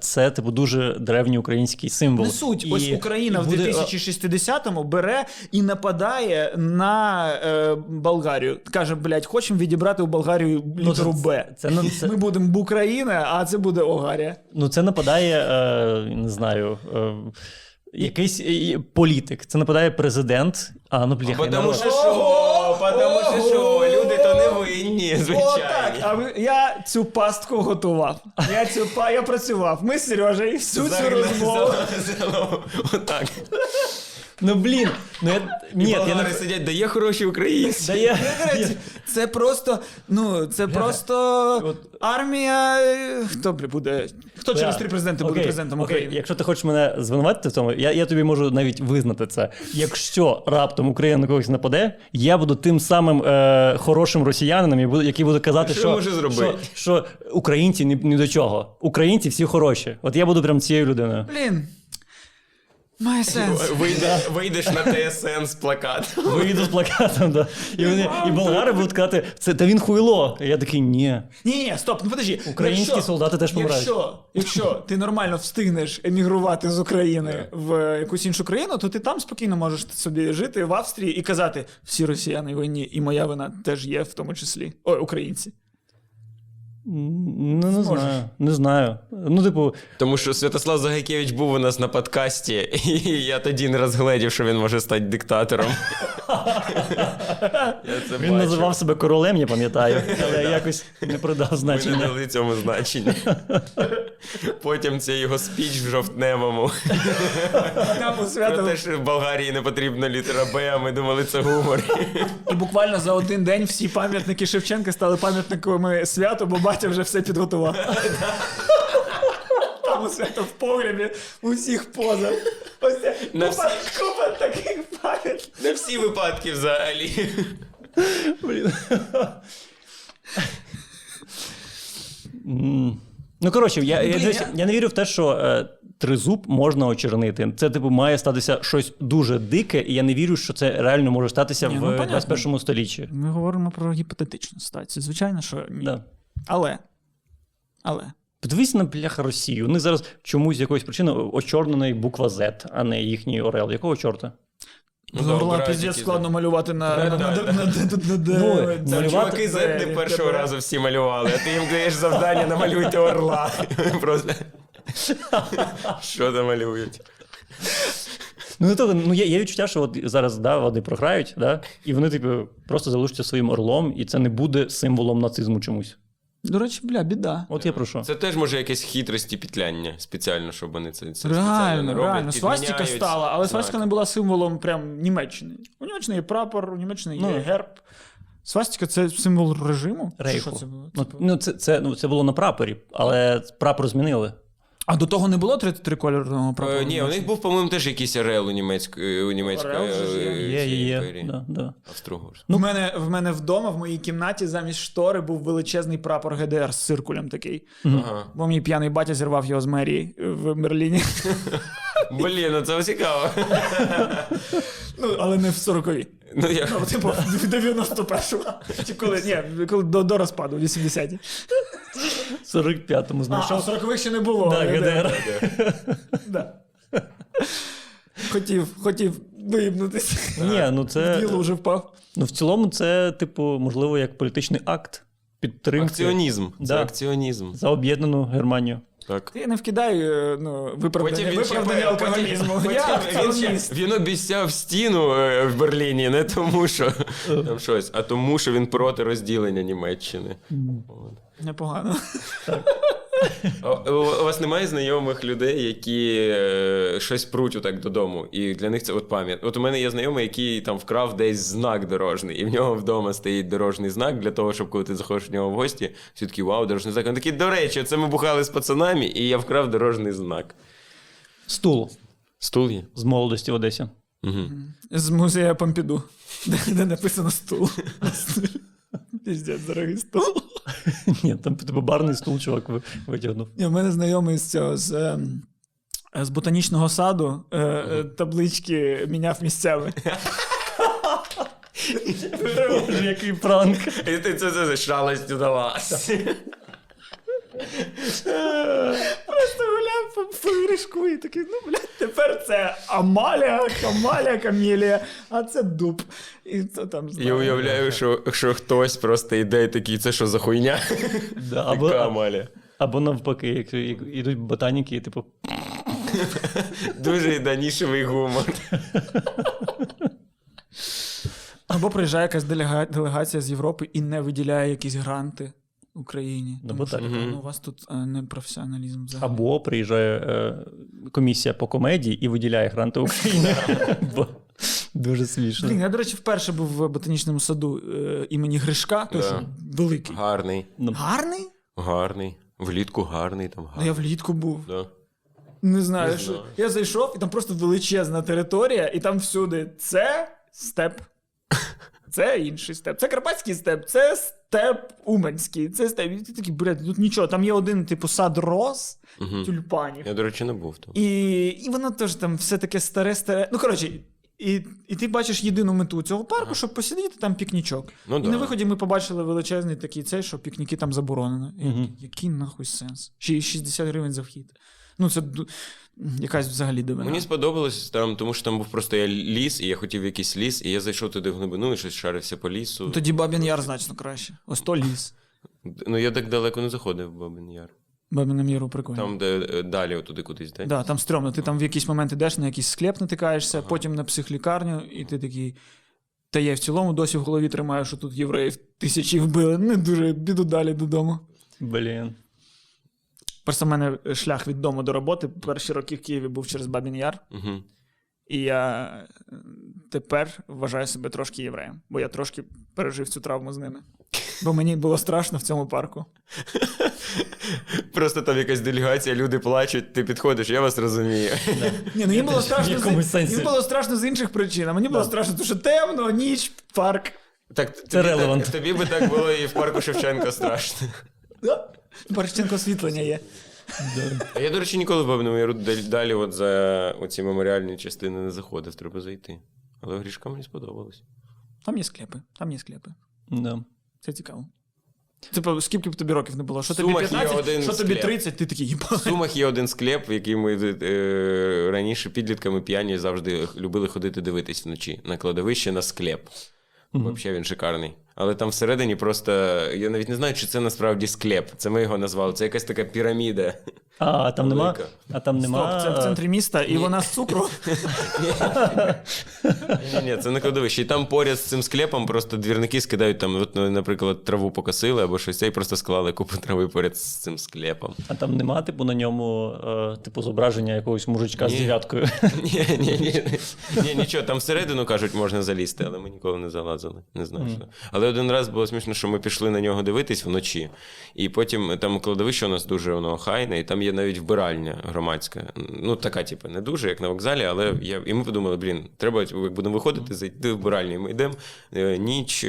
це, типу, дуже древній український символ. Не суть. І ось Україна буде... в дві тисячі шістдесятому бере і нападає на е, Болгарію. Каже, блядь, хочемо відібрати у Болгарію літеру Б. Це, це, це... Ми будемо в Україні, а це буде Огарія. Ну, це нападає, е, не знаю... Е... Якийсь політик. Це нападає президент. А, ну, бляха, а тому що, що, тому що, що люди то не винні, звичайно. О, так. А я цю пастку готував. Я цю па... я працював. Ми з Сережею всю цю розмову. Отак. Ну, блін, ну я... Ні, я не... сидять, да є хороші українці. Да я... Це просто, ну, це просто армія... Хто буде? Хто через три президенти буде президентом України? Якщо ти хочеш мене звинуватити в тому, я, я тобі можу навіть визнати це. Якщо раптом Україна на когось нападе, я буду тим самим е, хорошим росіянином, який буде казати, що, що, що, що українці ні, ні до чого. Українці всі хороші. От я буду прям цією людиною. Блін. Має сенс. Вийде, вийдеш на ТСН з плакатом. Вийду з плакатом, да. І, вони, і болгари будуть казати, це, та він хуйло. І я такий, ні. Ні, ні, стоп, ну подожди. Українські якщо, солдати теж помирають. Якщо, якщо ти нормально встигнеш емігрувати з України в якусь іншу країну, то ти там спокійно можеш собі жити в Австрії і казати, всі росіяни винні, і моя вина теж є в тому числі. Ой, українці. Ну, не знаю. Не знаю. Ну, типу... Тому що Святослав Загайкевич був у нас на подкасті, і я тоді не розгледів, що він може стати диктатором. Він бачу. Називав себе королем, я пам'ятаю, але якось не придав значення. Ми не дали цьому значення. Потім це його спіч в жовтневому. Про те, що в Болгарії не потрібна літера Б, а ми думали, це гумор. І буквально за один день всі пам'ятники Шевченка стали пам'ятниками святу, бо батя вже все підготував. Там у свято в погребі у всіх позах. Ось це купа, купа таких пам'ятників. На всі випадки взагалі. Блін. Ну, коротше, я, я, я, я не вірю в те, що е, тризуб можна очернити. Це, типу, має статися щось дуже дике, і я не вірю, що це реально може статися ні, в ну, двадцять першому столітті. Ми говоримо про гіпотетичну ситуацію. Звичайно, що ні. Да. Але, але. Подивись на бляха Росію. У них зараз чомусь з якоїсь причини очорнена буква Z, а не їхній орел. Якого чорта? Ну, Орла піздець складно малювати на... Чуваки Z не першого разу всі малювали, а ти їм даєш завдання намалюйте орла. Просто... Що там малюють? Ну, не ну, є, є відчуття, що от зараз да, вони програють, да, і вони типу, просто залишаться своїм орлом, і це не буде символом нацизму чомусь. До речі, бля, біда. От я про що. Це теж може якесь хитрості петляння спеціально, щоб вони це, це реально, спеціально не роблять. Реально, свастіка стала, але свастіка не була символом прям Німеччини. У Німеччини є прапор, у Німеччини є ну, герб. Свастіка – це символ режиму? Рейху. Що це було? Ну, ну, це, це, ну, це було на прапорі, але прапор змінили. А до того не було трикольорного прапору? Ні, у них був, по-моєму, теж якийсь орел у німецької імперії. У мене в мене вдома, в моїй кімнаті, замість штори був величезний прапор ГДР з циркулем такий. Mm-hmm. Ага. Бо мій п'яний батя зірвав його з мерії в Берліні. Блін, ну це цікаво. Ну, але не в сорокові. Ну, я... ну, типу, в дев'яносто першому. Коли, ні, коли до, до розпаду, в вісімдесятому. В сорок п'ятому знайшов. А, в сорокових ще не було. Да, ГДР. Да. Хотів, хотів виїбнутися. Ні, ну це... В діло вже впав. Ну, в цілому це, типу, можливо, як політичний акт підтримки. Акціонізм. Да. Це акціонізм. За об'єднану Германію. Так. Ти не вкидай ну, виправдання, виправдання алкоголізму. Він обіцяв стіну в Берліні не тому, що там щось, а тому, що він проти розділення Німеччини. Непогано. У вас немає знайомих людей, які щось пруть отак додому, і для них це от пам'ять. От у мене є знайомий, який там вкрав десь знак дорожний, і в нього вдома стоїть дорожній знак для того, щоб коли ти заходиш в нього в гості, всі такі, вау, дорожній знак. Він такий, до речі, це ми бухали з пацанами, і я вкрав дорожній знак. Стул. Стул є? З молодості в Одесі. Угу. З музею Помпіду, де написано стул. Піздець, дорогий стул. Ні, там типу, барний стул чувак витягнув. У мене знайомий з цього, з, з ботанічного саду таблички міняв місцями. Боже, який пранк. І ти це за шалостю далась. Просто Гришку, і такий, ну, блядь, тепер це Амалія, Камалія, Камілія, а це дуб. І то там, знає, я уявляю, що, що хтось просто йде і такий, це що за хуйня? Да, або, Амалія. Або навпаки, як йдуть ботаніки, і типу... Дуже данішевий гумор. Або приїжджає якась делегація з Європи і не виділяє якісь гранти Україні. Тому ну, що угу. у вас тут не професіоналізм взагалі. Або приїжджає е, комісія по комедії і виділяє гранти Україні. Дуже смішно. Я, до речі, вперше був в ботанічному саду імені Гришка, той що великий. Гарний. Гарний? Гарний. Влітку гарний там. Я влітку був. Не знаю, що. Я зайшов, і там просто величезна територія, і там всюди це степ. Це інший степ. Це карпатський степ, це степ уманський. Це степ. І ти такий, блядь, тут нічого. Там є один, типу, сад роз, угу. тюльпанів. Я, до речі, не був там. І, і воно теж там все таке старе-старе. Ну, коротше, і, і ти бачиш єдину мету цього парку, ага. щоб посидіти там пікнічок. Ну, і да. на виході ми побачили величезний такий цей, що пікніки там заборонено. Угу. Який нахуй сенс? Ще шістдесят гривень за вхід. Ну, це якась взагалі дивина. Мені сподобалось там, тому що там був просто я ліс, і я хотів якийсь ліс, і я зайшов туди в глибину, і щось шарився по лісу. Тоді Бабин Яр значно краще. Ось то ліс. Ну, я так далеко не заходив в Бабин Яр. Бабин Яру прикольно. Там, де далі, отуди кудись, так? Да, там стрьомно. Ти там в якийсь момент ідеш, на якийсь склеп натикаєшся, ага. потім на психлікарню, і ти такий... Та я в цілому досі в голові тримаю, що тут євреїв тисячі вбили. Не дуже, біду далі додому. Блін. Просто в мене шлях від дому до роботи. Перші роки в Києві був через Бабин Яр. Угу. І я тепер вважаю себе трошки євреєм. Бо я трошки пережив цю травму з ними. Бо мені було страшно в цьому парку. Просто там якась делегація, люди плачуть, ти підходиш, я вас розумію. Ні, ну їм було страшно з, їм було страшно з інших причин. А мені було страшно, тому що темно, ніч, парк. Так, це релевант. Тобі би так було і в парку Шевченка страшно. Барщенко освітлення є. Да. Я, до речі, ніколи в Бабиному Яру далі от за оці меморіальні частини не заходив, треба зайти. Але Гришка мені сподобалось. Там є склепи, там є склепи. Да. Це цікаво. Типу, скільки б тобі років не було? Що тобі п'ятнадцять, що тобі тридцять, ти такий їбаний. В Сумах є один склеп, в який ми е, раніше підлітками п'яні завжди любили ходити дивитись вночі. На кладовище, на склеп. Mm-hmm. Взагалі він шикарний. Але там всередині просто... Я навіть не знаю, чи це насправді склеп. Це ми його назвали. Це якась така піраміда. А там нема? А там нема? Стоп, це в центрі міста, і вона з цукру? Ні, це не кладовище. І там поряд з цим склепом просто двірники скидають там, наприклад, траву покосили або щось, і просто склали купу трави поряд з цим склепом. А там нема, типу, на ньому, типу, зображення якогось мужичка з дев'яткою? Ні, ні, ні. Ні, нічого. Там всередину, кажуть, можна залізти, але ми ніколи не залазили. Не знаю, що. Але один раз було смішно, що ми пішли на нього дивитись вночі, і потім там кладовище у нас дуже воно охайне, і там є навіть вбиральня громадська. Ну, така, типу, не дуже, як на вокзалі, але я... І ми подумали, блін, треба, як будемо виходити, зайти в вбиральню. І ми йдемо, ніч,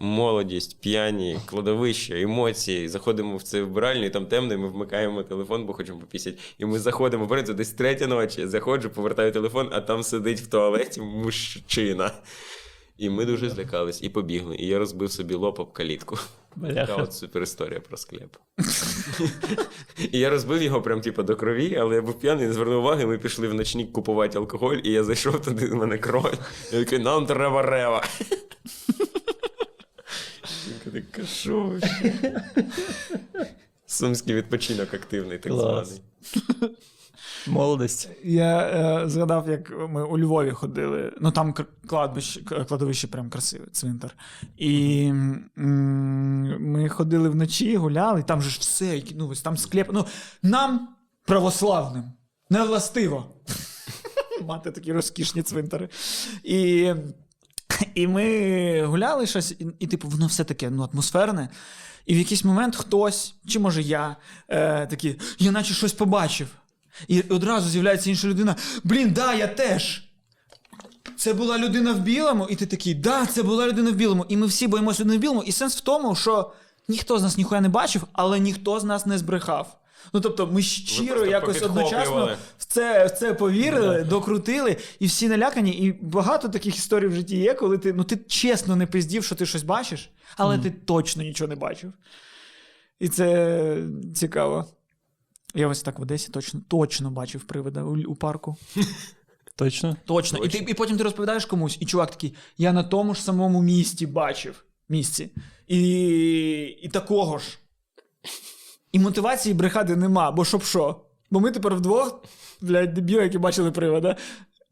молодість, п'яні, кладовище, емоції. Заходимо в це вбиральню, і там темно, і ми вмикаємо телефон, бо хочемо попісять. І ми заходимо, перед десь третя ночі, заходжу, повертаю телефон, а там сидить в туалеті мужчина. І ми дуже злякались, і побігли. І я розбив собі лоб об калітку. Така от суперісторія про склеп. І я розбив його прям типу до крові, але я був п'яний, не звернув уваги, ми пішли в ночник купувати алкоголь, і я зайшов туди, в мене кров. Я такий, нам треба рева. Я такий, кажу. Сумський відпочинок активний, так званий. Молодість. Я е, згадав, як ми у Львові ходили. Ну, там кладбище, кладовище прям красиве, цвинтар. І м- м- ми ходили вночі, гуляли, і там же ж все, ну, ось там склеп. Ну, нам, православним, не властиво мати такі розкішні цвинтари. І, і ми гуляли щось, і, і типу, воно все таке, ну, атмосферне. І в якийсь момент хтось, чи може я, е, такі, я наче щось побачив. І одразу з'являється інша людина. Блін, да, я теж. Це була людина в білому? І ти такий, да, це була людина в білому. І ми всі боїмося людини в білому. І сенс в тому, що ніхто з нас ніхуя не бачив, але ніхто з нас не збрехав. Ну, тобто, ми щиро якось одночасно в це, в це повірили, yeah. докрутили, і всі налякані. І багато таких історій в житті є, коли ти, ну, ти чесно не пиздів, що ти щось бачиш, але mm. ти точно нічого не бачив. І це цікаво. Я ось так в Одесі точно, точно бачив привида у, у парку. Точно? Точно. І, ти, і потім ти розповідаєш комусь, і чувак такий, я на тому ж самому місці бачив. Місці. І, і такого ж. І мотивації брехати нема, бо щоб що? Бо ми тепер вдвох, блядь, дебіли, які бачили привида.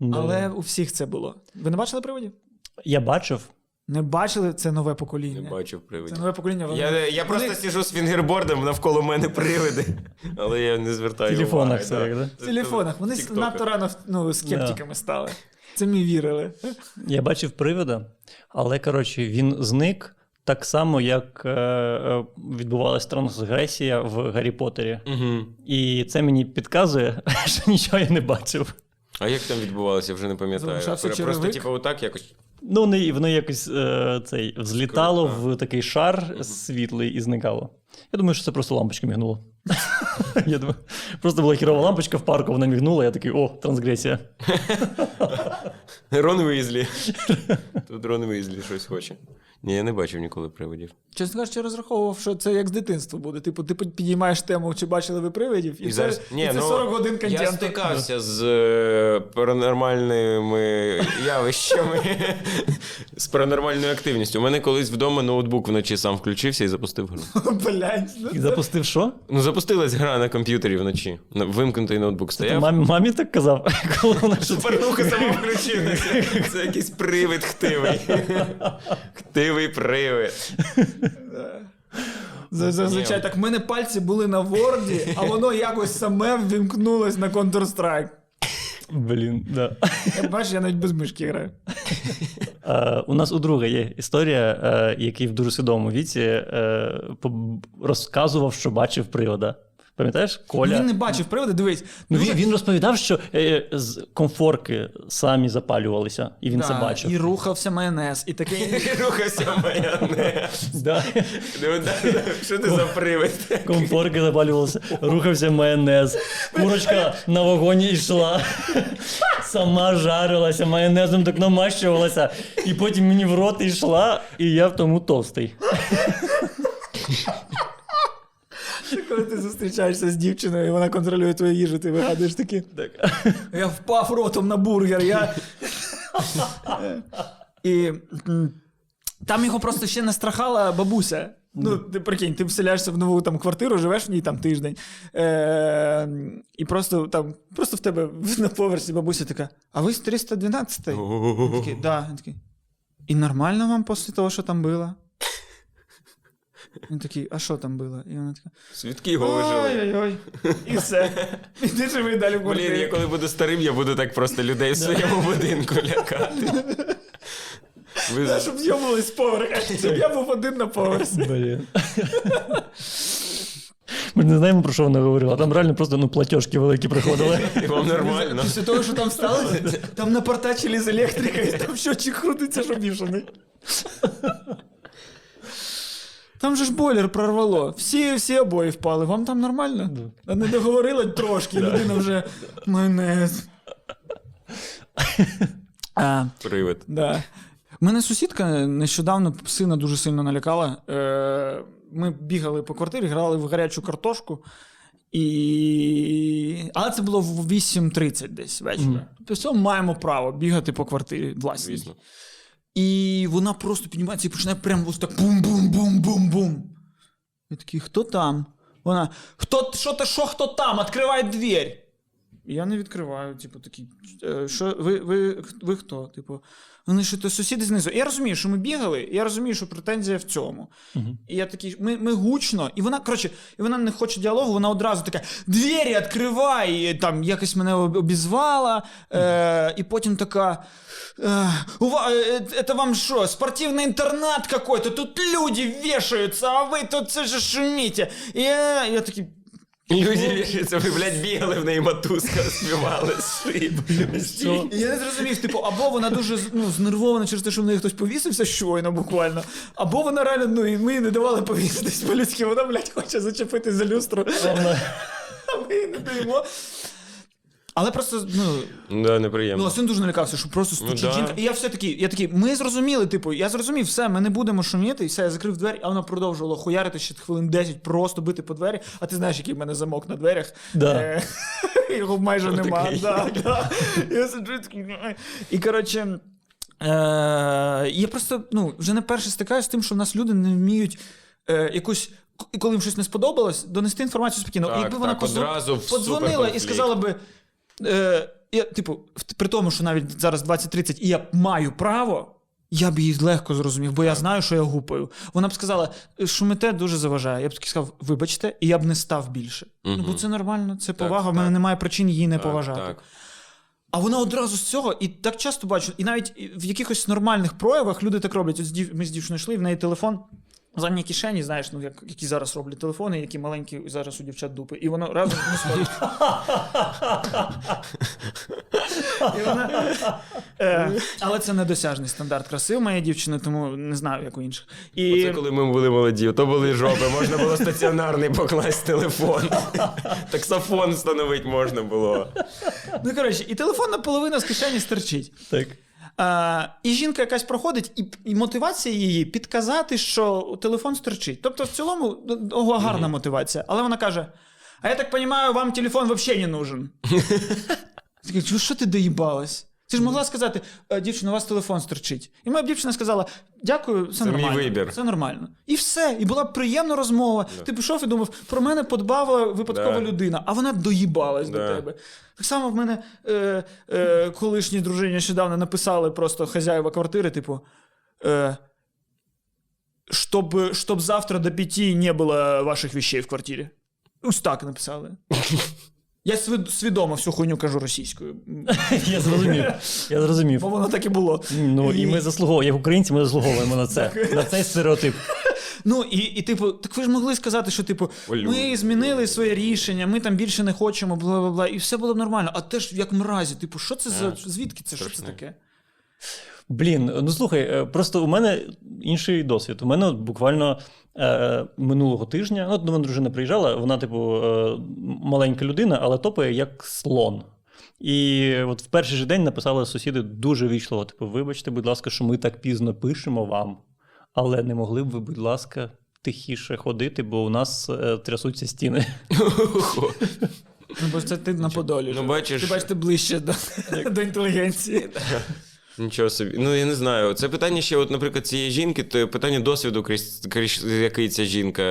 Да. Але у всіх це було. Ви не бачили привидів? Я бачив. Не бачили? Це нове покоління. Не бачив привидів. Це нове покоління. Вони... Я, я просто вони... сижу з фінгербордом, навколо мене привиди. Але я не звертаю увагу. В телефонах все, так? В телефонах. Вони надто рано ну, скептиками стали. Це мені вірили. Я бачив привида, але, коротше, він зник так само, як е, відбувалась трансгресія в Гарі Поттері. Угу. І це мені підказує, що нічого я не бачив. А як там відбувалося, я вже не пам'ятаю. Просто, типу, отак якось... Ну, не, воно якось е, цей, взлітало в такий шар угу. світлий і зникало. Я думаю, що це просто лампочка мігнула. Я думаю, просто була хірова лампочка в парку, вона мігнула, я такий, о, трансгресія. Рон Візлі. Тут Рон Візлі щось хоче. Ні, я не бачив ніколи привидів. Чесно кажучи, я розраховував, що це як з дитинства буде. Типу, ти підіймаєш тему, чи бачили ви привидів, і, і, це, зараз... Ні, і це ну, сорок годин контенту. Я стикався з е, паранормальними явищами, з паранормальною активністю. У мене колись вдома ноутбук вночі сам включився і запустив гру. Блядь. І запустив що? Ну, запустилась гра на комп'ютері вночі. Вимкнутий ноутбук стояв. Мамі, мамі так казав? Парнуха сама включилася. Це якийсь привид хтивий. Хтивий привид. Зазвичай так, в мене пальці були на Ворді, а воно якось саме ввімкнулось на Counter-Strike. Блін, да. Бачиш, я навіть без мишки граю. Uh, у нас у друга є історія, uh, який в дуже свідомому віці uh, розказував, що бачив привида. Пам'ятаєш? Коля. Він не бачив привида, дивись. Ну, він, він розповідав, що е, з комфорки самі запалювалися, і він да, це бачив. І рухався майонез, і таке. І рухався майонез. Що ти за привид? Комфорки запалювалися, рухався майонез. Курочка на вогоні йшла, сама жарилася, майонезом так намащувалася, і потім мені в рот йшла, і я в тому товстий. Коли ти зустрічаєшся з дівчиною, і вона контролює твою їжу, ти вигадуєш такі. Так. Я впав ротом на бургер, я... І там його просто ще не страхала бабуся. Ну, ти прикинь, ти вселяєшся в нову там, квартиру, живеш в ній там тиждень. Е- і просто там, просто в тебе на поверсі бабуся така, а ви з триста дванадцятий? Він такий, да. Він такий, і нормально вам після того, що там було? Він такий, а що там було? І вона така... Свідки його вижили. Ой-ой-ой. І все. І ти живи далі в квартирі. Блін, я коли буду старим, я буду так просто людей в своєму будинку лякати. Ви... Да, щоб з'явились з поверха. Щоб я був один на поверсі. Блін. Ми не знаємо, про що вона говорила. Там реально просто ну, платіжки великі приходили. І вам нормально. Після того, що там сталося, там напортачили з електрика, і там щочик крутиться, що бішений. Там же ж бойлер прорвало. Всі, всі обої впали. Вам там нормально? Да. Не договорила трошки. Да. Людина вже... Да. Майонез. А, привид. Да. Мене сусідка нещодавно сина дуже сильно налякала. Ми бігали по квартирі, грали в гарячу картошку. І... Але це було в вісім тридцять десь вечора. Тобто mm. маємо право бігати по квартирі власні. Звісно. І вона просто піднімається і починає прямо ось так бум-бум-бум-бум-бум. Я такий, хто там? Вона, хто, що ти, що, хто там? Відкривай двір. Я не відкриваю, типу, такий, що, ви, ви, ви хто? Типу, вони що, то сусіди знизу. Я розумію, що ми бігали, я розумію, що претензія в цьому. Угу. І я такий, ми, ми гучно, і вона, коротше, і вона не хоче діалогу, вона одразу така, двері відкривай, і там якось мене обізвала, угу. е- і потім така, це вам що, спортивний інтернат какой-то, тут люди вішаються, а ви тут це ж шуміте. І я, я такий, люди вішаються, ви, блядь, бігали в неї матузка, співали, шип. Я не зрозумів, типу, або вона дуже ну, знервована через те, що в неї хтось повісився щойно буквально, або вона реально, ну, і ми їй не давали повіситись по-людськи, вона, блядь, хоче зачепити за люстру. А ми їй не даємо. Але просто, ну, да, неприємно. Ну, син дуже налякався, що просто стучить, ну, жінка. Да. І я все такий, я такий, ми зрозуміли, типу, я зрозумів, все, ми не будемо шуміти, і все, я закрив двері, а вона продовжувала хуярити ще хвилин десять, просто бити по двері. А ти знаєш, який в мене замок на дверях? Да. Його майже нема. Да, да. Я сиджу такий. І, коротше, я просто, ну, вже не перше стикаюся з тим, що в нас люди не вміють якусь, коли їм щось не сподобалось, донести інформацію спокійно. Якби вона подзвонила і сказала би, Е, я, типу, при тому, що навіть зараз двадцять тридцять і я маю право, я б її легко зрозумів, бо я знаю, що я гупаю. Вона б сказала, шумите дуже заважає. Я б таки сказав, вибачте, і я б не став більше. Угу. Ну, бо це нормально, це повага, так, в мене так. немає причин її не так, поважати. Так. А вона одразу з цього, і так часто бачу, і навіть в якихось нормальних проявах люди так роблять. Ось ми з дівчиною йшли, в неї телефон в задній кишені, знаєш, ну, як, які зараз роблять телефони, які маленькі зараз у дівчат дупи. І воно разом не сходить. Вона... Але це недосяжний стандарт краси у моєї дівчини, тому не знаю, як у інших. І... Оце коли ми були молоді, то були жопи, можна було стаціонарний покласти телефон. Таксофон встановити можна було. Ну, коротше, і телефон наполовину з кишені стерчить. Так. А, і жінка якась проходить, і, і мотивація її підказати, що телефон стерчить. Тобто в цілому гарна mm-hmm. мотивація. Але вона каже, а я так розумію, вам телефон взагалі не нужен. Я кажу, що ти доїбалась? Ти ж могла сказати, дівчина, у вас телефон стерчить. І моя дівчина сказала, дякую, все це нормально. Мій вибір. Це нормально. І все. І була приємна розмова. Да. Ти пішов і думав, про мене подбавила випадкова да. людина, а вона доїбалась да. до тебе. Так само в мене е, е, колишній дружині нещодавно написали просто хазяєва квартири, типу, е, щоб, щоб завтра до п'яти не було ваших вещей в квартирі. Ось так написали. Я свідомо всю хуйню кажу російською. Я зрозумів. Я зрозумів. Бо воно так і було. Ну, і ми заслуговуємо, як українці, ми заслуговуємо на це. На цей стереотип. Ну, і, і типу, так ви ж могли сказати, що типу, ми змінили своє рішення, ми там більше не хочемо, бла-бла-бла, і все було б нормально. А теж як мразі, типу, що це за, звідки це, що це таке? Блін, ну слухай, просто у мене інший досвід. У мене буквально е, минулого тижня, ну, до мене дружина приїжджала, вона, типу, е, маленька людина, але топає як слон. І от в перший же день написали сусіди дуже ввічливо, типу, вибачте, будь ласка, що ми так пізно пишемо вам, але не могли б ви, будь ласка, тихіше ходити, бо у нас е, трясуться стіни. Ну, бо це ти на Подолі. Ну, бачиш... Ти бачите ближче до, до інтелігенції. Нічого собі. Ну, я не знаю. Це питання ще, от, наприклад, цієї жінки, то питання досвіду, крізь, крізь який ця жінка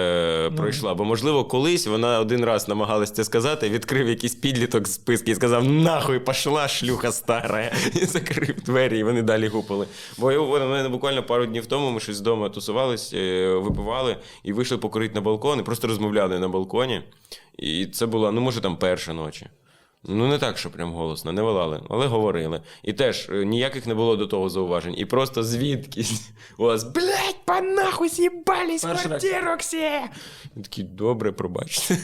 пройшла. Бо, можливо, колись вона один раз намагалась це сказати, відкрив якийсь підліток з списки і сказав, нахуй, пішла шлюха стара. І закрив двері, і вони далі гупали. Бо у мене буквально пару днів тому ми щось вдома тусувались, випивали, і вийшли покурити на балкон, і просто розмовляли на балконі. І це була, ну, може, там перша ночі. Ну, не так, що прям голосно, не волали, але говорили. І теж ніяких не було до того зауважень. І просто звідкись у вас, блядь, понахуй з'їбались в квартиру всі! І такі, добре, пробачте.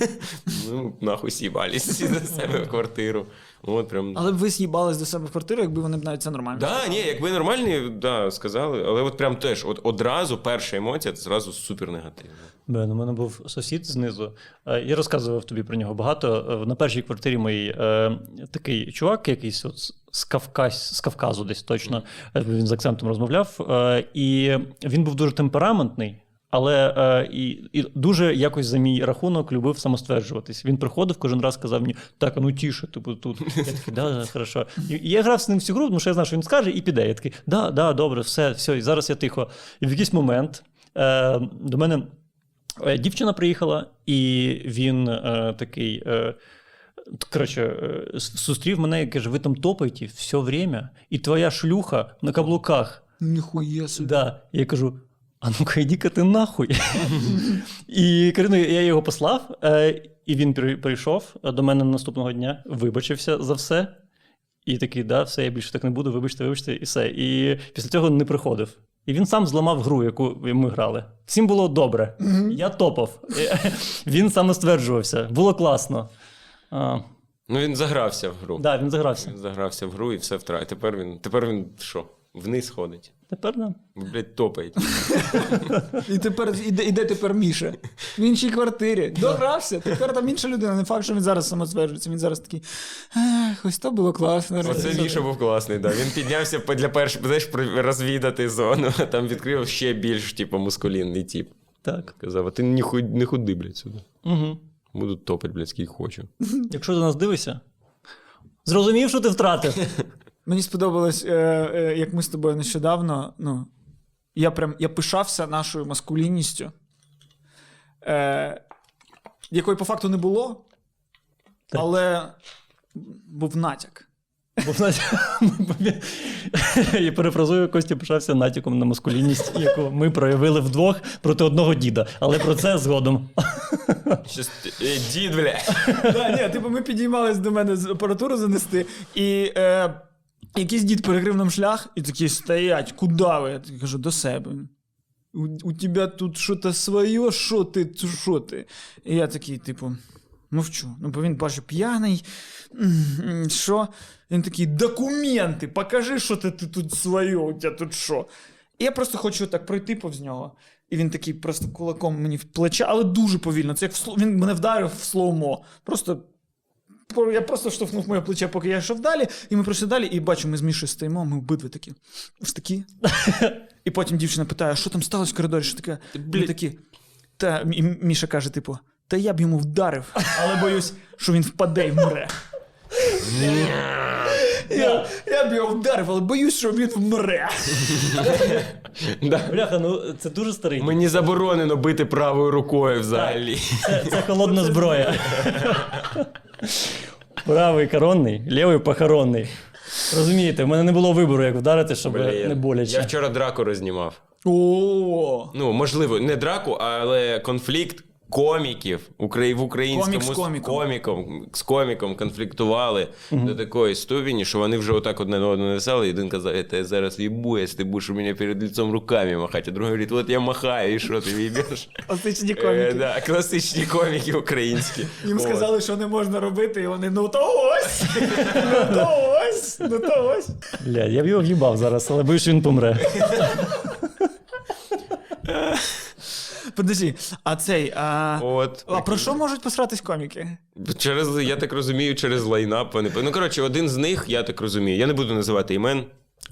Ну, нахуй з'їбались всі до себе в квартиру. От, прям... Але б ви з'їбались до себе в квартиру, якби вони б навіть це нормально да, сказали. Так, ні, якби нормальні, да, сказали. Але от прям теж, от одразу перша емоція, це зразу супер негативна. Бен, у мене був сусід знизу. Я розказував тобі про нього багато. На першій квартирі моїй такий чувак, якийсь от з, Кавказ, з Кавказу десь точно, він з акцентом розмовляв. І він був дуже темпераментний. Але е, і, і дуже якось за мій рахунок любив самостверджуватись. Він приходив, кожен раз казав мені, так, ну тіше, типу, тут. Я такий, да, да, хорошо. І я грав з ним всю гру, тому що я знав, що він скаже, і піде. Я такий, да, да, добре, все, все, і зараз я тихо. І в якийсь момент е, до мене е, дівчина приїхала, і він е, такий... Е, коротше, зустрів мене і каже, ви там топаєте все время, і твоя шлюха на каблуках. Ніхуя собі. Да. Я кажу... А ну-ка, іди-ка ти нахуй. І, Карину, я його послав, і він прийшов до мене наступного дня, вибачився за все. І такий, да, все, я більше так не буду, вибачте, вибачте, і все. І після цього не приходив. І він сам зламав гру, яку ми грали. Всім було добре. Я топав. Він самостверджувався. Було класно. Ну, він загрався в гру. Так, він загрався. Він загрався в гру і все втратив. Тепер він, тепер він що, вниз ходить. Тепер нам. Блять, топають. І тепер, і де, і де тепер Міша? В іншій квартирі. Догрався, тепер там інша людина. Не факт, що він зараз самостверджується. Він зараз такий, ось то було класно. Оце Міша був класний, да. Він піднявся для перш, знаєш, розвідати зону. Там відкрив ще більш, типу, мускулінний тип. Так. Казав, а ти не ходи, не ходи, блядь, сюди. Угу. Буду топати, блядь, скільки хочу. Якщо ти нас дивишся, зрозумів, що ти втратив. Мені сподобалось, як ми з тобою нещодавно, ну, я прям, я пишався нашою маскулінністю, якої по факту не було, але був натяк. Був натяк. Я перефразую, Костя пишався натяком на маскулінність, яку ми проявили вдвох проти одного діда, але про це згодом. Щось, дід, бля. Да, ні, типу ми підіймались до мене з апаратуру занести, і... Якийсь дід перекрив нам шлях, і такий, стоять, куди ви? Я так кажу, до себе. У, у тебе тут щось своє, що ти, що ти? І я такий, типу, мовчу. Ну, бо він, бачу, п'яний, що? Він такий, документи, покажи, що ти, ти тут своє, у тебе тут що? І я просто хочу так пройти повз нього. І він такий просто кулаком мені в плече, але дуже повільно. Це як в сло... Він мене вдарив в слоумо. Просто... Я просто штовхнув моє плече, поки я йшов далі, і ми пройшли далі, і бачу, ми з Мішою стоїмо, ми обидві такі, ось такі. І потім дівчина питає, що там сталося в коридорі, що таке? Ми такі, та, і Міша каже, типу, та я б йому вдарив, але боюсь, що він впаде і вмре. Я, я б його вдарив, але боюсь, що він вмре. Бляха, ну це дуже старий. Мені заборонено бити правою рукою взагалі. Це, це холодна зброя. Правий коронний, лівий похоронний. Розумієте, в мене не було вибору, як вдарити, щоб Блін. не боляче. Я вчора драку рознімав. О! Ну, можливо, не драку, але конфлікт коміків в українському... Комік з коміком. коміком. З коміком конфліктували угу. до такої ступені, що вони вже отак одне на одне нависали, і один казав, я тебе зараз їбу, якщо ти будеш у мене перед лицом руками махати. А другий говорить, от я махаю, і що ти їбеш? Класичні коміки. Да, класичні коміки українські. Їм сказали, що не можна робити, і вони, ну то ось! Ну то ось! Ну то ось! Бля, я б його їбав зараз, але боюсь, він помре. Подожди, а цей, а, От, а про що можуть посратись коміки? Через, я так розумію, через лайнап. Вони... Ну, коротше, один з них, я так розумію, я не буду називати імен.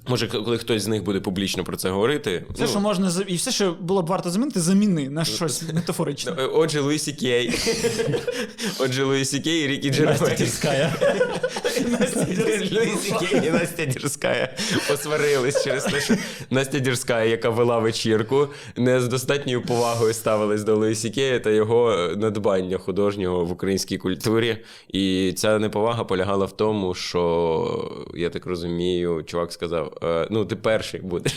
Може, коли хтось з них буде публічно про це говорити. Все, ну, що можна, і все, що було б варто замінити, заміни на щось метафоричне. Отже, Луї Сі Кей. Отже, Луї Сі Кей і Рікі Джервейс. Настя Дірська. Луї Сі Кей і Настя Дірська посварились через те, що Настя Дірська, яка вела вечірку, не з достатньою повагою ставилась до Луї Сі Кея та його надбання художнього в українській культурі. І ця неповага полягала в тому, що, я так розумію, чувак сказав, ну, ти перший будеш.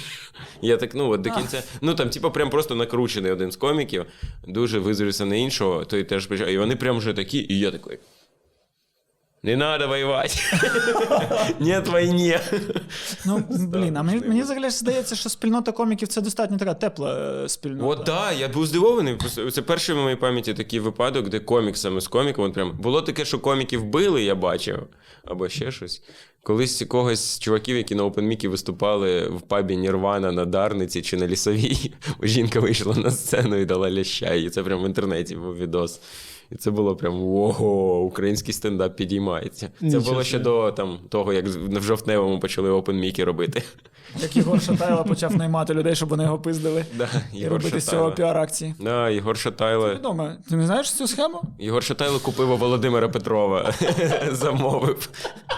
Я так, ну, от до кінця... Ну, там, типу, прям просто накручений один з коміків, дуже визрився на іншого, той теж почав. І вони прям вже такі, і я такий... Не надо воювати. Нет війні. Ну, блін, а мені, мені взагалі здається, що спільнота коміків – це достатньо така тепла спільнота. От так, я був здивований. Це перший в моїй пам'яті такий випадок, де комік саме з коміком, прям було таке, що коміків били, я бачив, або ще щось. Колись когось з чуваків, які на опенмікі виступали в пабі Нірвана на Дарниці чи на Лісовій, жінка вийшла на сцену і дала ляща, і це прям в інтернеті був відос. І це було прям, ого, український стендап підіймається. Це Нічого було ще не. до там, того, як в Жовтневому почали опенміки робити. Як Ігор Шатайло почав наймати людей, щоб вони його пиздили. Да, і Ігор робити Шатайло. З цього піар-акції. Да, Ігор Шатайло. Це відомо. Ти не знаєш цю схему? Ігор Шатайло купив у Володимира Петрова. Замовив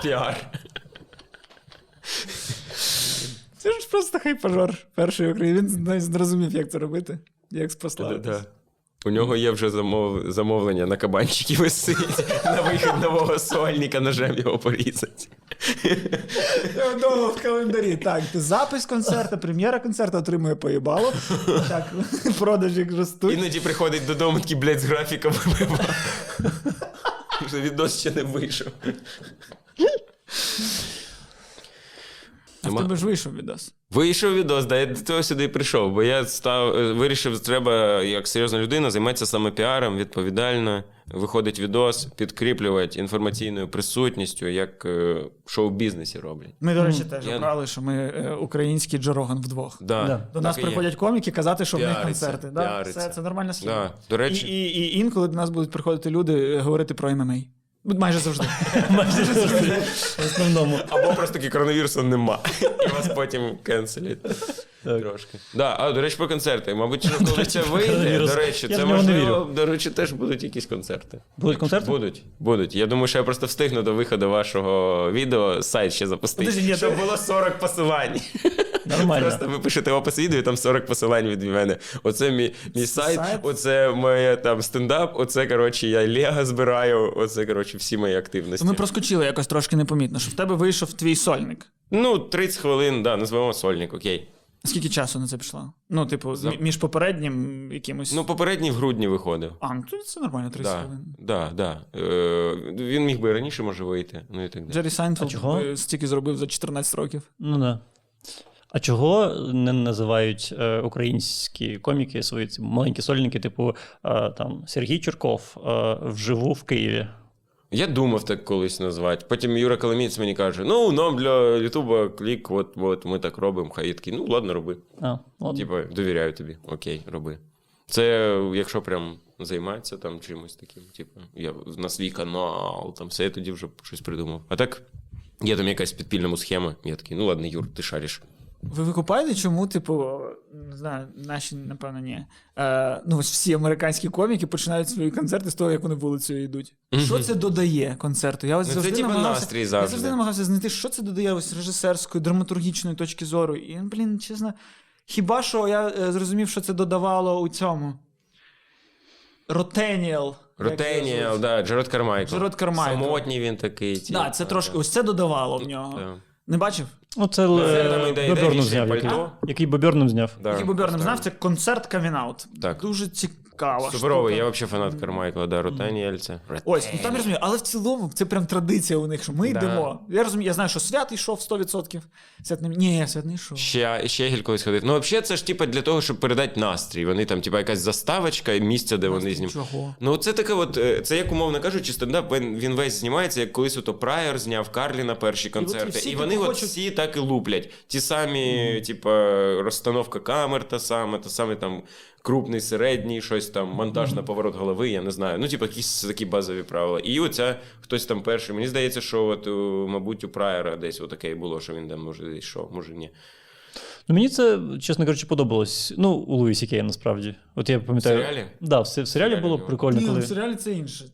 піар. Це ж просто хайпажор перший України. Він зрозумів, як це робити, як спославитись. У нього є вже замов... замовлення на кабанчики висить, на вихід нового сольника ножем його порізать. Я вдома в календарі. Так, запис концерту, прем'єра концерту отримує поїбало. Так, продажі ростуть. Іноді приходить додому такий, блядь, з графіком вибивав. Відос ще не вийшов. А в тебе ж вийшов відос. Вийшов відос, да, я до того сюди і прийшов, бо я став, вирішив, треба, як серйозна людина, займатися саме піаром, відповідально, виходить відос, підкріплювати інформаційною присутністю, як в шоу-бізнесі роблять. Ми, до речі, теж я... обрали, що ми український Джо Роган вдвох. Да. Да. До так нас приходять є. Коміки казати, що піариться, в них концерти. Да? Це, це нормальна схема. Да. Речі... І, і, і інколи до нас будуть приходити люди говорити про ем ем а. Майже завжди. Майже завжди. В основному. Або просто таки коронавірусу нема. І вас потім кенселять. Трошки. Да, а, до речі, про концерти. Мабуть, коли це вийде, до речі, це можливо, до речі, теж будуть якісь концерти. Будуть концерти? Будуть. Будуть. Я думаю, що я просто встигну до виходу вашого відео сайт ще запустити, щоб було сорок посилань. Нормально. Просто ви пишете опис відео, і там сорок посилань від мене. Оце мій, мій сайт, сайт, оце моє там стендап, оце, коротше, я лего збираю, оце, коротше, всі мої активності. Ми проскочили якось трошки непомітно, що в тебе вийшов твій сольник. Ну, тридцять хвилин, да, назвемо сольник, окей. Скільки часу на це пішло? Ну, типу, За... між попереднім якимось... Ну, попередній в грудні виходив. А, ну то це нормально, тридцять да, хвилин. Так, да, да. Е, він міг би раніше, може, вийти, ну і так далі. Джері Сайнфелд стільки зробив за чотирнадцять років. Ну, да. А чого не називають е, українські коміки свої ці маленькі сольники, типу е, там Сергій Чирков е, вживу в Києві? Я думав так колись назвати. Потім Юра Коломієць мені каже: ну, нам для Ютуба клік, от, от ми так робимо, хай такий. Ну, ладно, роби. А, ладно. Типа, довіряю тобі. Окей, роби. Це якщо прям займається там чимось таким, типу, я на свій канал, там все, я тоді вже щось придумав. А так, є там якась підпільна схема. Я такий, ну ладно, Юр, ти шариш. Ви викупаєте, чому, типу, не знаю, наші, напевно, ні. Е, ну, ось всі американські коміки починають свої концерти з того, як вони вулицею йдуть. Mm-hmm. Що це додає концерту? Я ось ну, завжди, намагався, я завжди намагався знайти, що це додає ось режисерської, драматургічної точки зору. І, блін, чесно, хіба що я зрозумів, що це додавало у цьому. Ротеніал. Ротеніал, да, Джеррод Кармайкл. Джеррод Кармайкл. Самотній він такий. Так, да, це трошки, да. Ось це додавало в нього. Да. Не бачив? Оце Бо Бернем зняв, який, який Бо Бернем зняв. Да, який Бо Бернем зняв, це концерт Coming Out. Дуже цікава суперовий, штука. Я взагалі фанат Кармайкла, да, Ротеніальця. Ось, ну там я розумію, але в цілому це прям традиція у них, що ми да. йдемо. Я розумію, я знаю, що Свят йшов сто відсотків. Свят не... Ні, Свят не йшов. Ще, ще гількою сходив. Ну, взагалі, це ж типа для того, щоб передати настрій. Вони там, типа, якась заставочка і місце, де настрій, вони з ним. Чого? Ну, це таке от, це як умовно кажучи, стендап, він весь знімається, як колись ото Прайер зняв, Карлі на перші концерти. І, і вони от всі так і луплять. Ті самі, mm. типа, розстановка камер та саме, та саме там крупний, середній, щось там, монтаж mm-hmm. на поворот голови, я не знаю. Ну, типу, якісь такі базові правила. І оця, хтось там перший. Мені здається, що, от, мабуть, у Прайера десь отаке було, що він там, може, десь йшов, може, ні. Ну, мені це, чесно кажучи, подобалось. Ну, у Луї Сі Кея, насправді. От я пам'ятаю... В серіалі? Так, да, в, в серіалі, серіалі було його. Прикольно. Ні, коли... в серіалі це інше.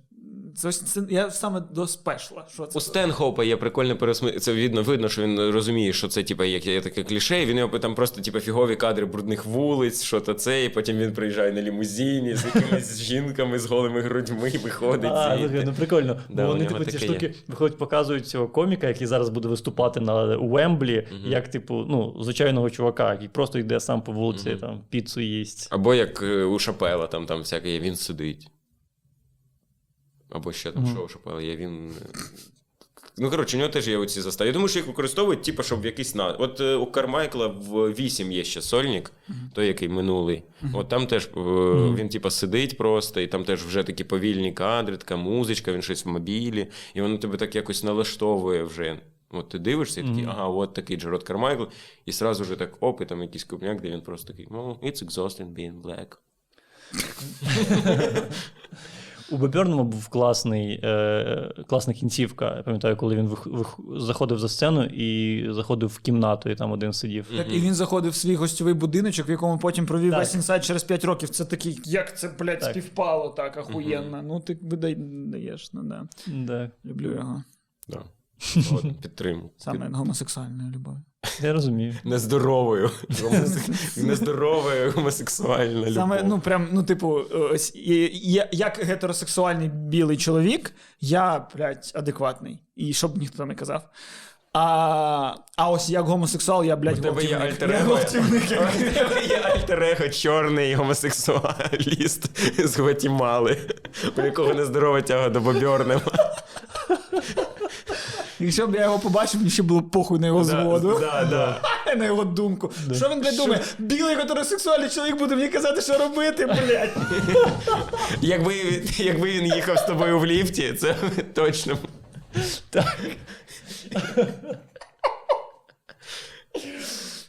Це, це, я саме до спешла. Що це у Стенхопа є прикольне пересмислення. Це видно, видно, що він розуміє, що це типу, як, як таке кліше. Він його там просто типу, фігові кадри брудних вулиць, що то це. І потім він приїжджає на лімузині з якимись жінками, з голими грудьми виходить. А, і, ну, прикольно. Да, вони типу, ці штуки є. Виходять, показують цього коміка, який зараз буде виступати на Уемблі, угу. як типу, ну, звичайного чувака, який просто йде сам по вулиці, угу. там піцу їсть. Або як у Шапела, там, там всяке є, він сидить. Або ще там mm-hmm. шоу Шапела є, він... Ну, коротше, у нього теж є оці застави. Я думаю, що їх використовують, типу, щоб якийсь... На... От у Кармайкла в вісім є ще сольник, mm-hmm. той, який минулий. Mm-hmm. От там теж mm-hmm. він, типу, сидить просто, і там теж вже такі повільні кадри, така музичка, він щось в мобілі, і воно тебе так якось налаштовує вже. От ти дивишся і такий, mm-hmm. ага, от такий Джеррод Кармайкл, і сразу вже так, оп, і там якийсь купняк, де він просто такий, well, it's exhausting being black. У Бо Бернема був класний, е, класна кінцівка. Я пам'ятаю, коли він вих, вих, заходив за сцену і заходив в кімнату, і там один сидів. Так, mm-hmm. і він заходив в свій гостьовий будиночок, в якому потім провів так. весь інсайд через п'ять років. Це такий, як це, блядь, так. співпало так ахуєнно. Mm-hmm. Ну, ти видай, даєш, ну, да. да. Люблю його. Да. От, підтримую. Саме Під... гомосексуальною любов'ю. Я розумію. Нездоровою. Нездоровою гомосексуальна любов. Саме, ну, прям, ну, типу, ось, я, як гетеросексуальний білий чоловік, я, блядь, адекватний. І що б ніхто не казав. А, а ось як гомосексуал, я, блядь, готівник. У тебе є альтер-его чорний гомосексуаліст з Гватемали, у якого нездорова тяга до Бо Бернема. Якщо б я його побачив, мені ще було похуй на його згоду. Да, да. На його думку. Да. Що він, блядь, думає? Білий гетеросексуальний чоловік буде мені казати, що робити, блядь. Якби, якби він їхав з тобою в ліфті, це точно. Так.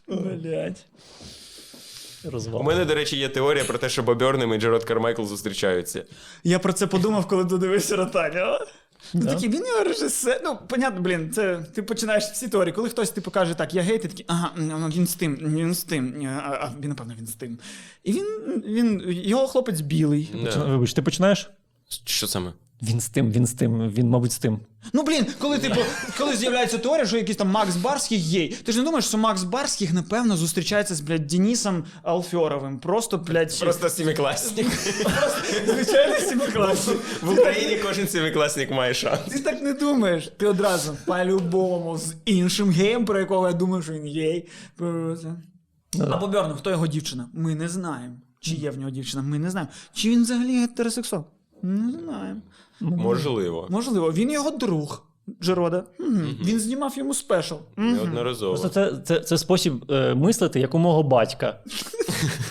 Блядь. Розвал. У мене, до речі, є теорія про те, що Бо Бернем і Джеррод Кармайкл зустрічаються. Я про це подумав, коли додивився «Ротаніо». Ну, да. Такий, він його режисер. Ну, понятно, блін, це ти починаєш всі теорії. Коли хтось типу каже так, я гей, ти такий, ага, він з тим, він з тим, а, а він, напевно, він з тим. І він, він його хлопець білий. Да. Почина... Вибач, ти починаєш? Що саме? Він з тим, він з тим, він, мабуть, з тим. Ну, блін, коли, типу, коли з'являється теорія, що якийсь там Макс Барський гей, ти ж не думаєш, що Макс Барський, напевно, зустрічається з, блядь, Денисом Алфьоровим. Просто, блядь... Просто сімикласник. Просто, звичайно, сімикласник. В Україні кожен сімикласник має шанс. Ти так не думаєш. Ти одразу, по-любому, з іншим геєм, про якого я думаю, що він гей. Або Бернем, хто його дівчина? Ми не знаємо. Чи є в нього дівчина? Ми не знаємо. Чи він взагалі гетеросексуал? Не знаємо. Можливо. Можливо. Він його друг, Джеррода. Угу. Угу. Він знімав йому спешл. Неодноразово. Просто це, це, це спосіб е, мислити, як у мого батька.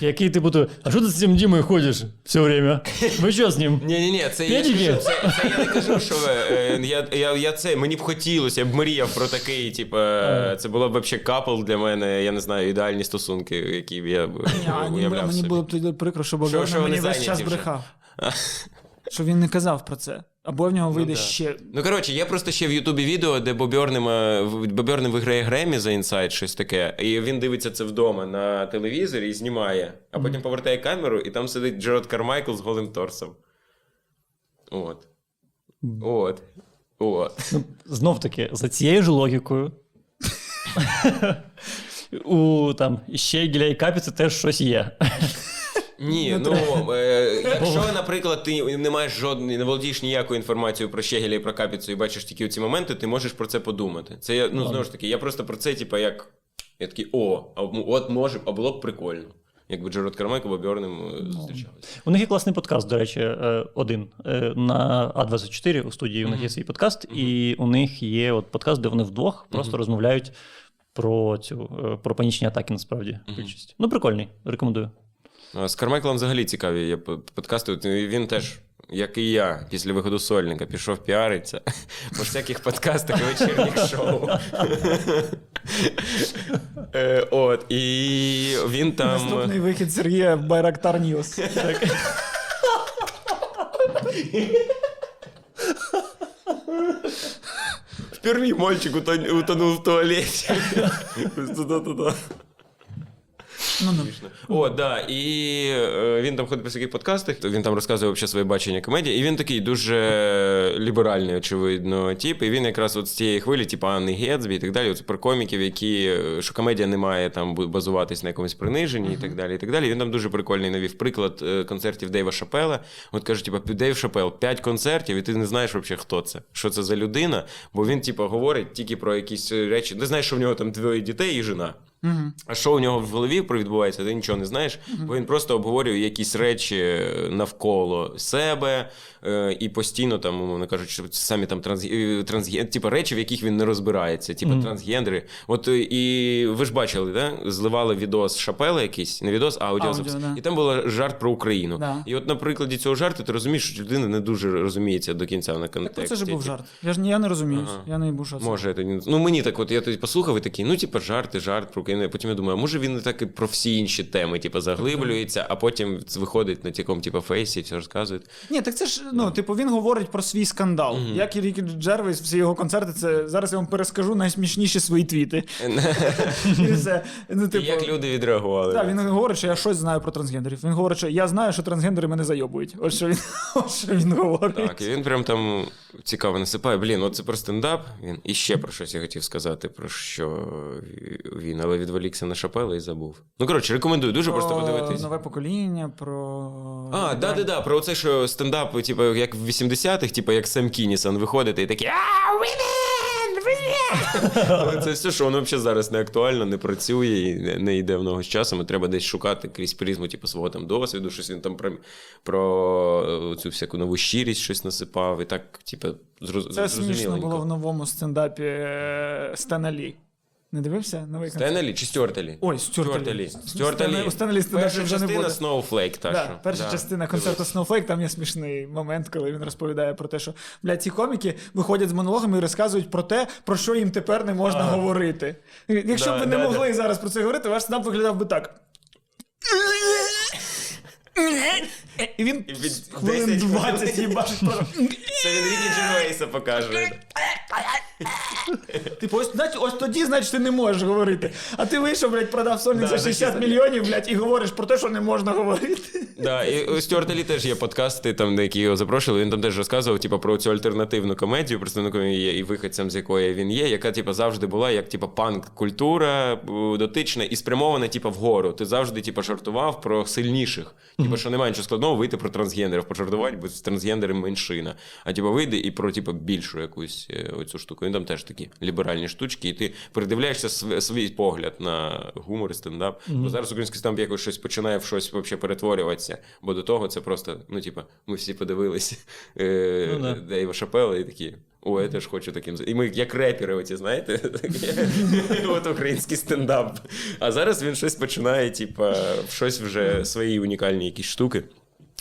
Який ти буде, а що ти з цим Дімою ходиш все время? Ви що з ним? Ні-ні-ні, це, я, це, це я не кажу, що е, я, я, я це, мені б хотілося, я б мріяв про такий, типу, е, це було б взагалі капл для мене, я не знаю, ідеальні стосунки, які б я б уявляв собі. Мені було б прикро, щоб Богдан мені весь час брехав. Що він не казав про це. Або в нього вийде ну, ще... Ну, коротше, є просто ще в Ютубі відео, де Бо Бернем, Бо Бернем виграє Гремі за інсайт, щось таке. І він дивиться це вдома на телевізорі і знімає. А потім mm. повертає камеру, і там сидить Джеррод Кармайкл з голим торсом. От. От. От. Ну, знов-таки, за цією ж логікою... У, там, ще Гіля і Капіці теж щось є. Ні, ну, е, якщо, наприклад, ти не маєш жодної, не володієш ніякою інформацією про Щегеля і про Капіцу і бачиш тільки ці моменти, ти можеш про це подумати. Це, ну, знову ж таки, я просто про це, типа, як, я такий, о, от може, а було б прикольно. Якби Джеррод Кармайкл або Бернем зустрічалися. У них є класний подкаст, до речі, один. На А двадцять чотири у студії у них є свій подкаст, і у них є от подкаст, де вони вдвох просто розмовляють про цю, про панічні атаки, насправді, більшість. Ну, прикольний, рекомендую. З Кармайклом взагалі цікаві є подкасти. Він теж, як і я, після виходу сольника, пішов піаритися по всяких подкастах і вечірніх шоу. От, і він там... Наступний вихід Сергія в Байрактар Ньюс. Вперві мальчик утонув в туалеті. Туда-туда. Ну, ну. О, да, і е, він там ходить по всяких подкастах, він там розказує взагалі своє бачення комедії, і він такий дуже ліберальний, очевидно, тип, і він якраз от з цієї хвилі, типу Анни Гетсбі і так далі, от про коміків, які, що комедія не має там базуватись на якомусь приниженні, uh-huh. і так далі, і так далі. Він там дуже прикольний навів приклад концертів Дейва Шапела. От кажуть, типу, Дейв Шапел, п'ять концертів, і ти не знаєш взагалі, хто це, що це за людина, бо він, типу, говорить тільки про якісь речі, ти знаєш, що в нього там двоє дітей і жена. Uh-huh. А що у нього в голові відбувається, ти нічого не знаєш, uh-huh. бо він просто обговорює якісь речі навколо себе е- і постійно там, умовно кажучи, самі там трансгендери, трансген... типу речі, в яких він не розбирається, типу uh-huh. трансгендери. От і ви ж бачили, да? Зливали відос Шапела якийсь, не відос, а аудіозапис. Да. І там був жарт про Україну. Да. І от на прикладі цього жарту ти розумієш, що людина не дуже розуміється до кінця на контексті. Так, це ж був жарт. Я ж я не розуміюсь. Ага. Я не був шо це. Може, це... ну мені так от я тоді послухав і такий, ну типу жарти, жарт про Україну. Потім я думаю, а може він не так і про всі інші теми, типу, заглиблюється, а потім виходить на тіком, типу, фейсі, все розказує. Ні, так це ж, ну, типу, він говорить про свій скандал. Mm-hmm. Як і Рікі Джервейс, всі його концерти, це, зараз я вам перескажу найсмішніші свої твіти. І все. Ну, типу, і як люди відреагували. Так, він говорить, що я щось знаю про трансгендерів. Він говорить, що я знаю, що трансгендери мене зайобують. Ось що він, ось що він говорить. Так, і він прям там цікаво насипає. Блін, от це про стендап. Він іще про щось я хотів сказати, про що він, але відволікся на Шапела і забув. Ну, коротше, рекомендую дуже про просто подивитись. Нове покоління, про... А, да-да-да, про оце, що стендап, типу, як в вісімдесятих, типу, як Сем Кінісон виходить і такий «Ааа, we win! We Це все, що воно взагалі зараз не актуально, не працює і не йде в ногу з часом. І треба десь шукати крізь призму, типу, свого там досвіду, щось він там про, про цю всяку нову щирість щось насипав. І так, типу, зрозуміло. Це смішно було в новому стендапі Стена Лі. Не дивився новий концерт? Стена Лі чи Стюарта Лі? Ой, Стюарта Лі. Стюарта Лі. У Стена Лі стендапі вже не буде. Перша частина Сноуфлейк. Да, перша да. частина концерту Сноуфлейк, там є смішний момент, коли він розповідає про те, що, блядь, ці коміки виходять з монологами і розказують про те, про що їм тепер не можна а, говорити. Якщо да, б ви не да, могли да. зараз про це говорити, ваш стендап виглядав би так. І він хвилин двадцять їбашить про... Це він Рікі Джервейса покаже. Типу, ось, знач, ось тоді, значить, ти не можеш говорити. А ти вийшов, блядь, продав сольник да, за шістдесят мільйонів, блядь, і говориш про те, що не можна говорити. Да, і у Стюарта Лі теж є подкасти, там, які його запрошували, він там теж розказував, типу, про цю альтернативну комедію, представником і виходцем, з якої він є, яка, типу, завжди була, як, типу, панк-культура дотична і спрямована, типу, вгору. Ти завжди, типу, жартував про сильніших. Типу, що немає нічого складного вийти про трансгендерів, пожартувати, бо з трансгендерами меншина. А, типу, вийди і про, типу, більшу якусь оцю штуку. Він там теж такі ліберальні штучки, і ти передивляєшся св- свій погляд на гумор і стендап. Mm-hmm. Бо зараз український стендап якось щось починає в щось вообще перетворюватися, бо до того це просто, ну, типу, ми всі подивилися е- ну, да. Дейва Шапела і такі, о, я теж хочу таким. І ми як репери оці, знаєте, от український стендап. А зараз він щось починає, типу, щось вже свої унікальні якісь штуки.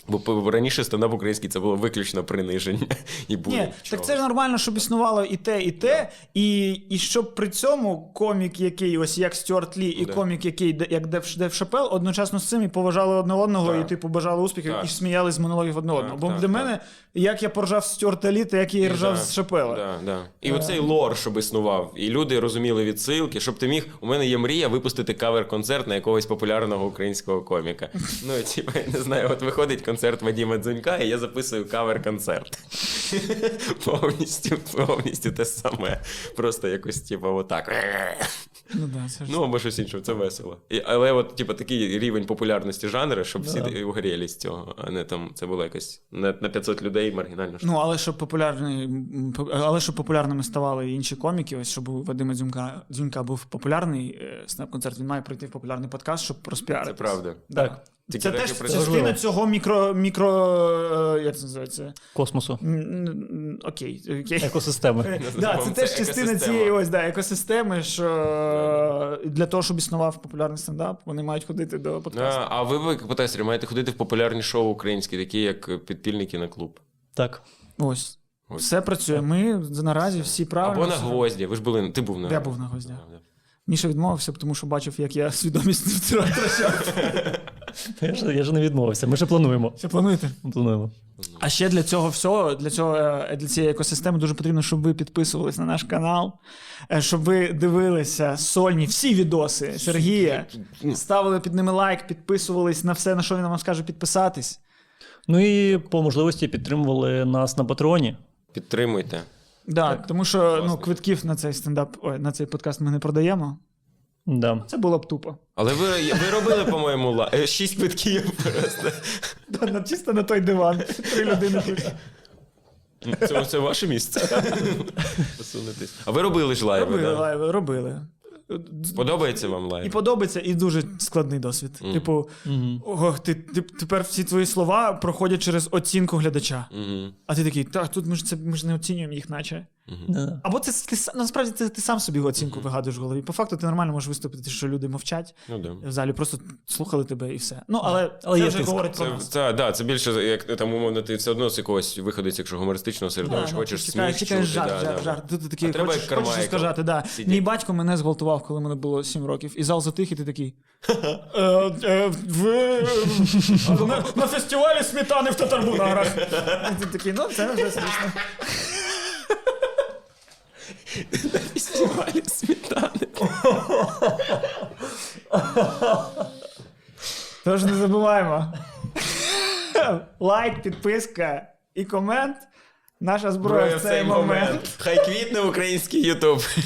Бо раніше стендап український це було виключно приниження і було. Ні, так це ж нормально, щоб існувало і те, і те, yeah. і, і щоб при цьому комік, який ось як Стюарт Лі, і yeah. комік, який як Дейв Шапел, одночасно з цим і поважали одне одного, yeah. і типу бажали успіхів, yeah. і сміялись з монологів одне одного. Yeah. Бо yeah. для yeah. мене, як я поржав з Стюарта Лі, то як я і ржав yeah. з Шапела. Yeah. Yeah. І yeah. оцей лор, щоб існував, і люди розуміли відсилки, щоб ти міг, у мене є мрія випустити кавер-концерт на якогось популярного українського коміка. Ну, типу, я не знаю, от виходить концерт Вадима Дзюнька, і я записую кавер-концерт. повністю, повністю те саме. Просто якось, типу, отак. Ну, да, це ж... ну, або щось інше, це весело. І, але от, типу, такий рівень популярності жанру, щоб да. всі угоріли з цього, а не там, це було якось на, на п'ятсот людей маргінально. Ну, але щоб, популярні, але щоб популярними ставали інші коміки, ось, щоб у Вадима Дзюнька, Дзюнька був популярний снап-концерт, він має пройти в популярний подкаст, щоб розпіаритись. Це правда. Так. так. Ті це теж частина цього мікро, мікро, як це називається? Космосу. Окей. окей. Екосистеми. да, це теж частина цієї ось, да, екосистеми, що для того, щоб існував популярний стендап, вони мають ходити до подкасту. А, а ви, подкастері, маєте ходити в популярні шоу українські, такі як «Підпільний кіноклуб». Так. Ось. Ось. Все працює. Ми наразі всі правильно. Або на «Гвозді». Ви ж були, ти був на «Гвозді». Я був на «Гвозді». Міша відмовився, тому що бачив, як я свідомість втрачав. Я ж, я ж не відмовився. Ми ще плануємо. Ще плануєте? Плануємо. А ще для цього всього, для цього, для цієї екосистеми дуже потрібно, щоб ви підписувались на наш канал, щоб ви дивилися сольні всі відоси Сергія, ставили під ними лайк, підписувались на все, на що він нам скаже підписатись. Ну і по можливості підтримували нас на Патреоні. Підтримуйте. Да, так, тому що ну, квитків на цей стендап, ой, на цей подкаст ми не продаємо. Да. Це було б тупо. Але ви, ви робили, по-моєму, ла... шість питків просто. Да, чисто на той диван. Три людини. Це, це ваше місце. А ви робили ж лайви, робили, да? лайви, робили. Подобається вам лайв? І подобається, і дуже складний досвід. Mm. Типу, mm-hmm. ох, ти, ти, тепер всі твої слова проходять через оцінку глядача. Mm-hmm. А ти такий, так, тут ми ж, це, ми ж не оцінюємо їх наче. Mm-hmm. Або це ти, насправді це, ти сам собі оцінку mm-hmm. вигадуєш в голові. По факту ти нормально можеш виступити, що люди мовчать. Ну, да. В залі просто слухали тебе і все. Ну, але, але це вже тиск. Говорить про це, нас. Так, да, це більше, як там, умовно, ти все одно з якогось виходить, якщо гумористичного середовища, да, хочеш сміх чути. Чекаєш жарт, да, жарт, да, жарт. Да. Ти такий, хочеш, хочеш сказати, да. Мій батько мене зґвалтував, коли мене було сім років. І зал затих, і ти такий. На фестивалі сметани в Татарбунарах. Ти такий, ну, це вже смішно. На фестивалі сметани. Тож не забуваємо. Лайк, підписка і комент. Наша зброя в цей момент. Хай квітне український YouTube.